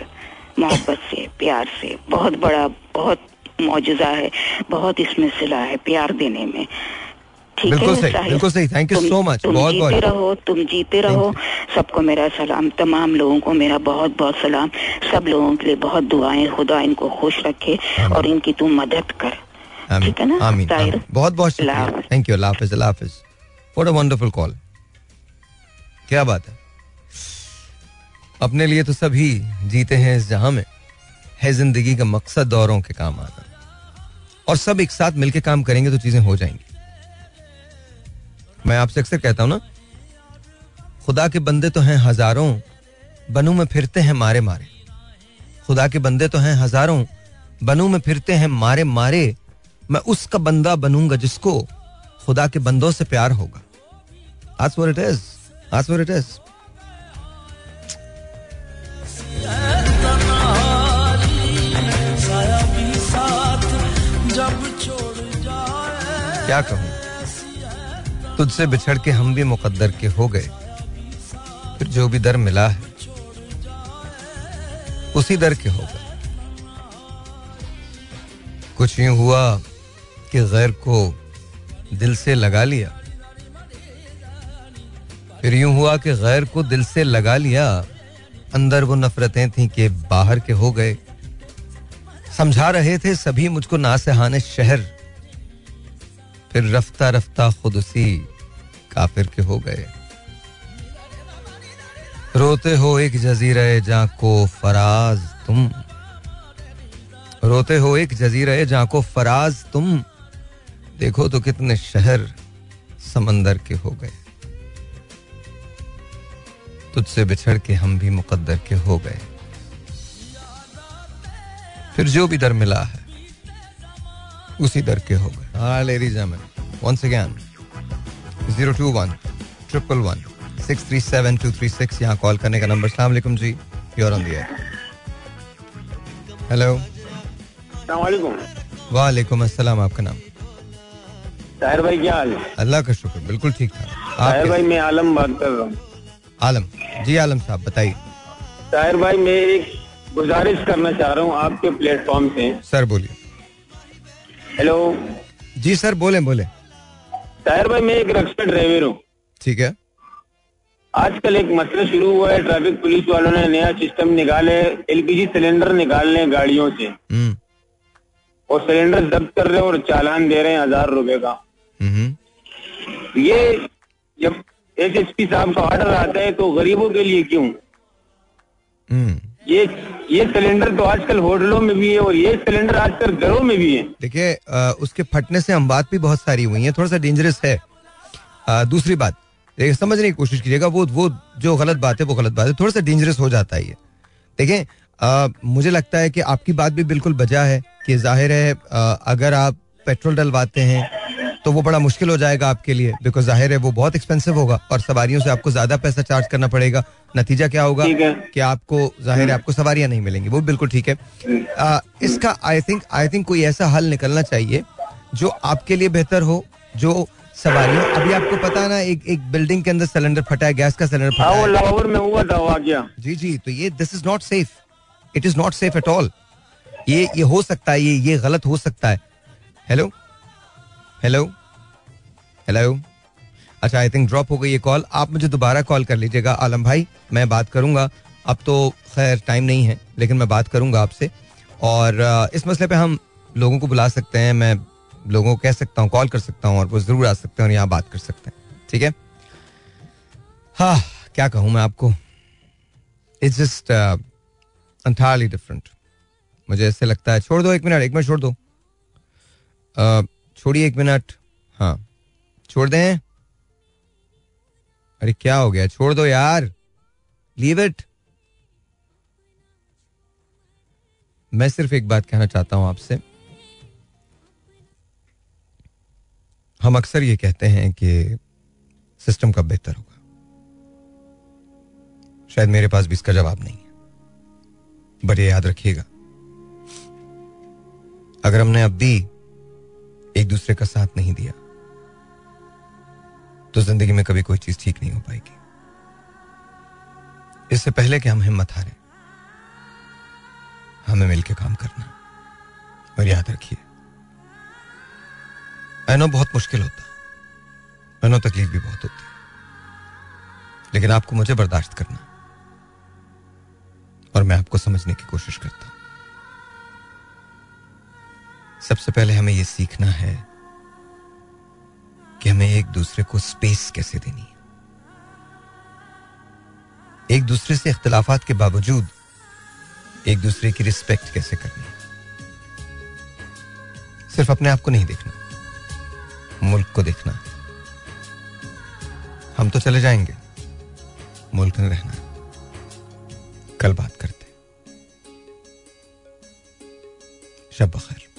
मोहब्बत से, प्यार से। बहुत बड़ा, बहुत मौजूदा है, बहुत इसमें सिला है प्यार देने में। ठीक है, बिल्कुल सही। Thank you so much. तुम जीते रहो। सबको मेरा सलाम, तमाम लोगों को मेरा बहुत बहुत सलाम। सब लोगों के लिए बहुत दुआएं। खुदा इनको खुश रखे और इनकी तुम मदद कर। ठीक है ना? आमीन। बहुत बहुत शुक्रिया, थैंक यू। हाफिज, हाफिज। व्हाट अ वंडरफुल कॉल, क्या बात है। अपने लिए तो सभी जीते हैं इस जहां में, है जिंदगी का मकसद दौरों के काम आना। और सब एक साथ मिलकर काम करेंगे तो चीजें हो जाएंगी। मैं आपसे अक्सर कहता हूं ना, खुदा के बंदे तो हैं हजारों, बनों में फिरते हैं मारे मारे। खुदा के बंदे तो हैं हजारों, बनों में फिरते हैं मारे मारे। मैं उसका बंदा बनूंगा जिसको खुदा के बंदों से प्यार होगा। That's what it is. That's what it is. क्या कहूं, तुझसे बिछड़ के हम भी मुकद्दर के हो गए, फिर जो भी दर मिला है उसी दर के होगा। कुछ यूं हुआ कि गैर को दिल से लगा लिया, फिर यूं हुआ कि गैर को दिल से लगा लिया, अंदर वो नफरतें थीं कि बाहर के हो गए। समझा रहे थे सभी मुझको नासेहाने शहर, फिर रफ्ता रफ्ता खुद उसी काफिर के हो गए। रोते हो एक जजीरे जहाँ को फराज तुम, रोते हो एक जजीरे जहाँ को फराज तुम, देखो तो कितने शहर समंदर के हो गए। तुझसे बिछड़ के हम भी मुकद्दर के हो गए, फिर जो भी दर मिला है उसी दर के हो गए। हाँ लेडीज, हमें वंस अगेन 021-111-637-236 यहाँ कॉल करने का नंबर। अस्सलाम वालेकुम जी, you are on the air. Hello, वालेकुम अस्सलाम। आपका नाम? साहिर भाई, क्या हाल है? अल्लाह का शुक्र, बिल्कुल ठीक ठाक। साहिर भाई, मैं आलम बात कर रहा हूँ। आलम जी, आलम साहब बताइए। साहिर भाई, मैं एक गुजारिश करना चाह रहा हूँ आपके प्लेटफॉर्म से। सर बोलिए। हेलो जी सर, बोले बोले। साहिर भाई, मैं एक रिक्शा ड्राइवर हूँ। ठीक है। आजकल एक मसला शुरू हुआ है, ट्रैफिक पुलिस वालों ने नया सिस्टम निकाले, एलपीजी सिलेंडर निकालने गाड़ियों से, और सिलेंडर जब्त कर रहे हैं और चालान दे रहे हैं 1000 रुपए का। ये जब एसएसपी साहब का ऑर्डर आता है तो गरीबों के लिए क्यों? ये सिलेंडर तो आजकल होटलों में भी है और ये सिलेंडर आजकल घरों में भी है। देखिए, उसके फटने से हम बात भी बहुत सारी हुई है, थोड़ा सा डेंजरस है। दूसरी बात, देखिए समझने की कोशिश कीजिएगा, वो जो गलत बात है वो गलत बात है, थोड़ा सा डेंजरस हो जाता है ये। देखें, मुझे लगता है कि आपकी बात भी बिल्कुल बजा है कि जाहिर है अगर आप पेट्रोल डलवाते हैं तो वो बड़ा मुश्किल हो जाएगा आपके लिए, बिकॉज जाहिर है वो बहुत एक्सपेंसिव होगा और सवारियों से आपको ज्यादा पैसा चार्ज करना पड़ेगा। नतीजा क्या होगा कि आपको जाहिर है आपको सवारियां नहीं मिलेंगी। वो बिल्कुल ठीक है। इसका आई थिंक कोई ऐसा हल निकलना चाहिए जो आपके लिए बेहतर हो, जो सवारियों। अभी आपको पता ना, एक बिल्डिंग के अंदर सिलेंडर फटा है, गैस का सिलेंडर फटा है, लाहौर में हुआ था। जी, तो ये this is not safe, it is not safe at all. ये हो सकता है, ये गलत हो सकता है। हेलो हेलो हेलो, अच्छा आई थिंक ड्रॉप हो गई ये कॉल। आप मुझे दोबारा कॉल कर लीजिएगा आलम भाई, मैं बात करूंगा। अब तो खैर टाइम नहीं है, लेकिन मैं बात करूंगा आपसे, और इस मसले पे हम लोगों को बुला सकते हैं। मैं लोगों को कह सकता हूँ, कॉल कर सकता हूँ और वो जरूर आ सकते हैं और यहाँ बात कर सकते हैं. ठीक है. हाँ, क्या कहूँ मैं आपको. It's just entirely different. मुझे ऐसे लगता है. छोड़ दो एक मिनट छोड़ दो. छोड़िए एक मिनट. हाँ छोड़ दें. अरे क्या हो गया, छोड़ दो यार. Leave it. मैं सिर्फ एक बात कहना चाहता हूं आपसे. हम अक्सर ये कहते हैं कि सिस्टम कब बेहतर होगा. शायद मेरे पास भी इसका जवाब नहीं है, बट ये याद रखिएगा, अगर हमने अब भी एक दूसरे का साथ नहीं दिया तो जिंदगी में कभी कोई चीज ठीक नहीं हो पाएगी. इससे पहले कि हम हिम्मत हारें, हमें मिलकर काम करना. और याद रखिए, आई नो बहुत मुश्किल होता, आई नो तकलीफ भी बहुत होती, लेकिन आपको मुझे बर्दाश्त करना और मैं आपको समझने की कोशिश करता हूं. सबसे पहले हमें यह सीखना है कि हमें एक दूसरे को स्पेस कैसे देनी है, एक दूसरे से इख्तिलाफात के बावजूद एक दूसरे की रिस्पेक्ट कैसे करनी है. सिर्फ अपने आप को नहीं देखना, मुल्क को देखना. हम तो चले जाएंगे, मुल्क में रहना. कल बात करते हैं. शब बखैर.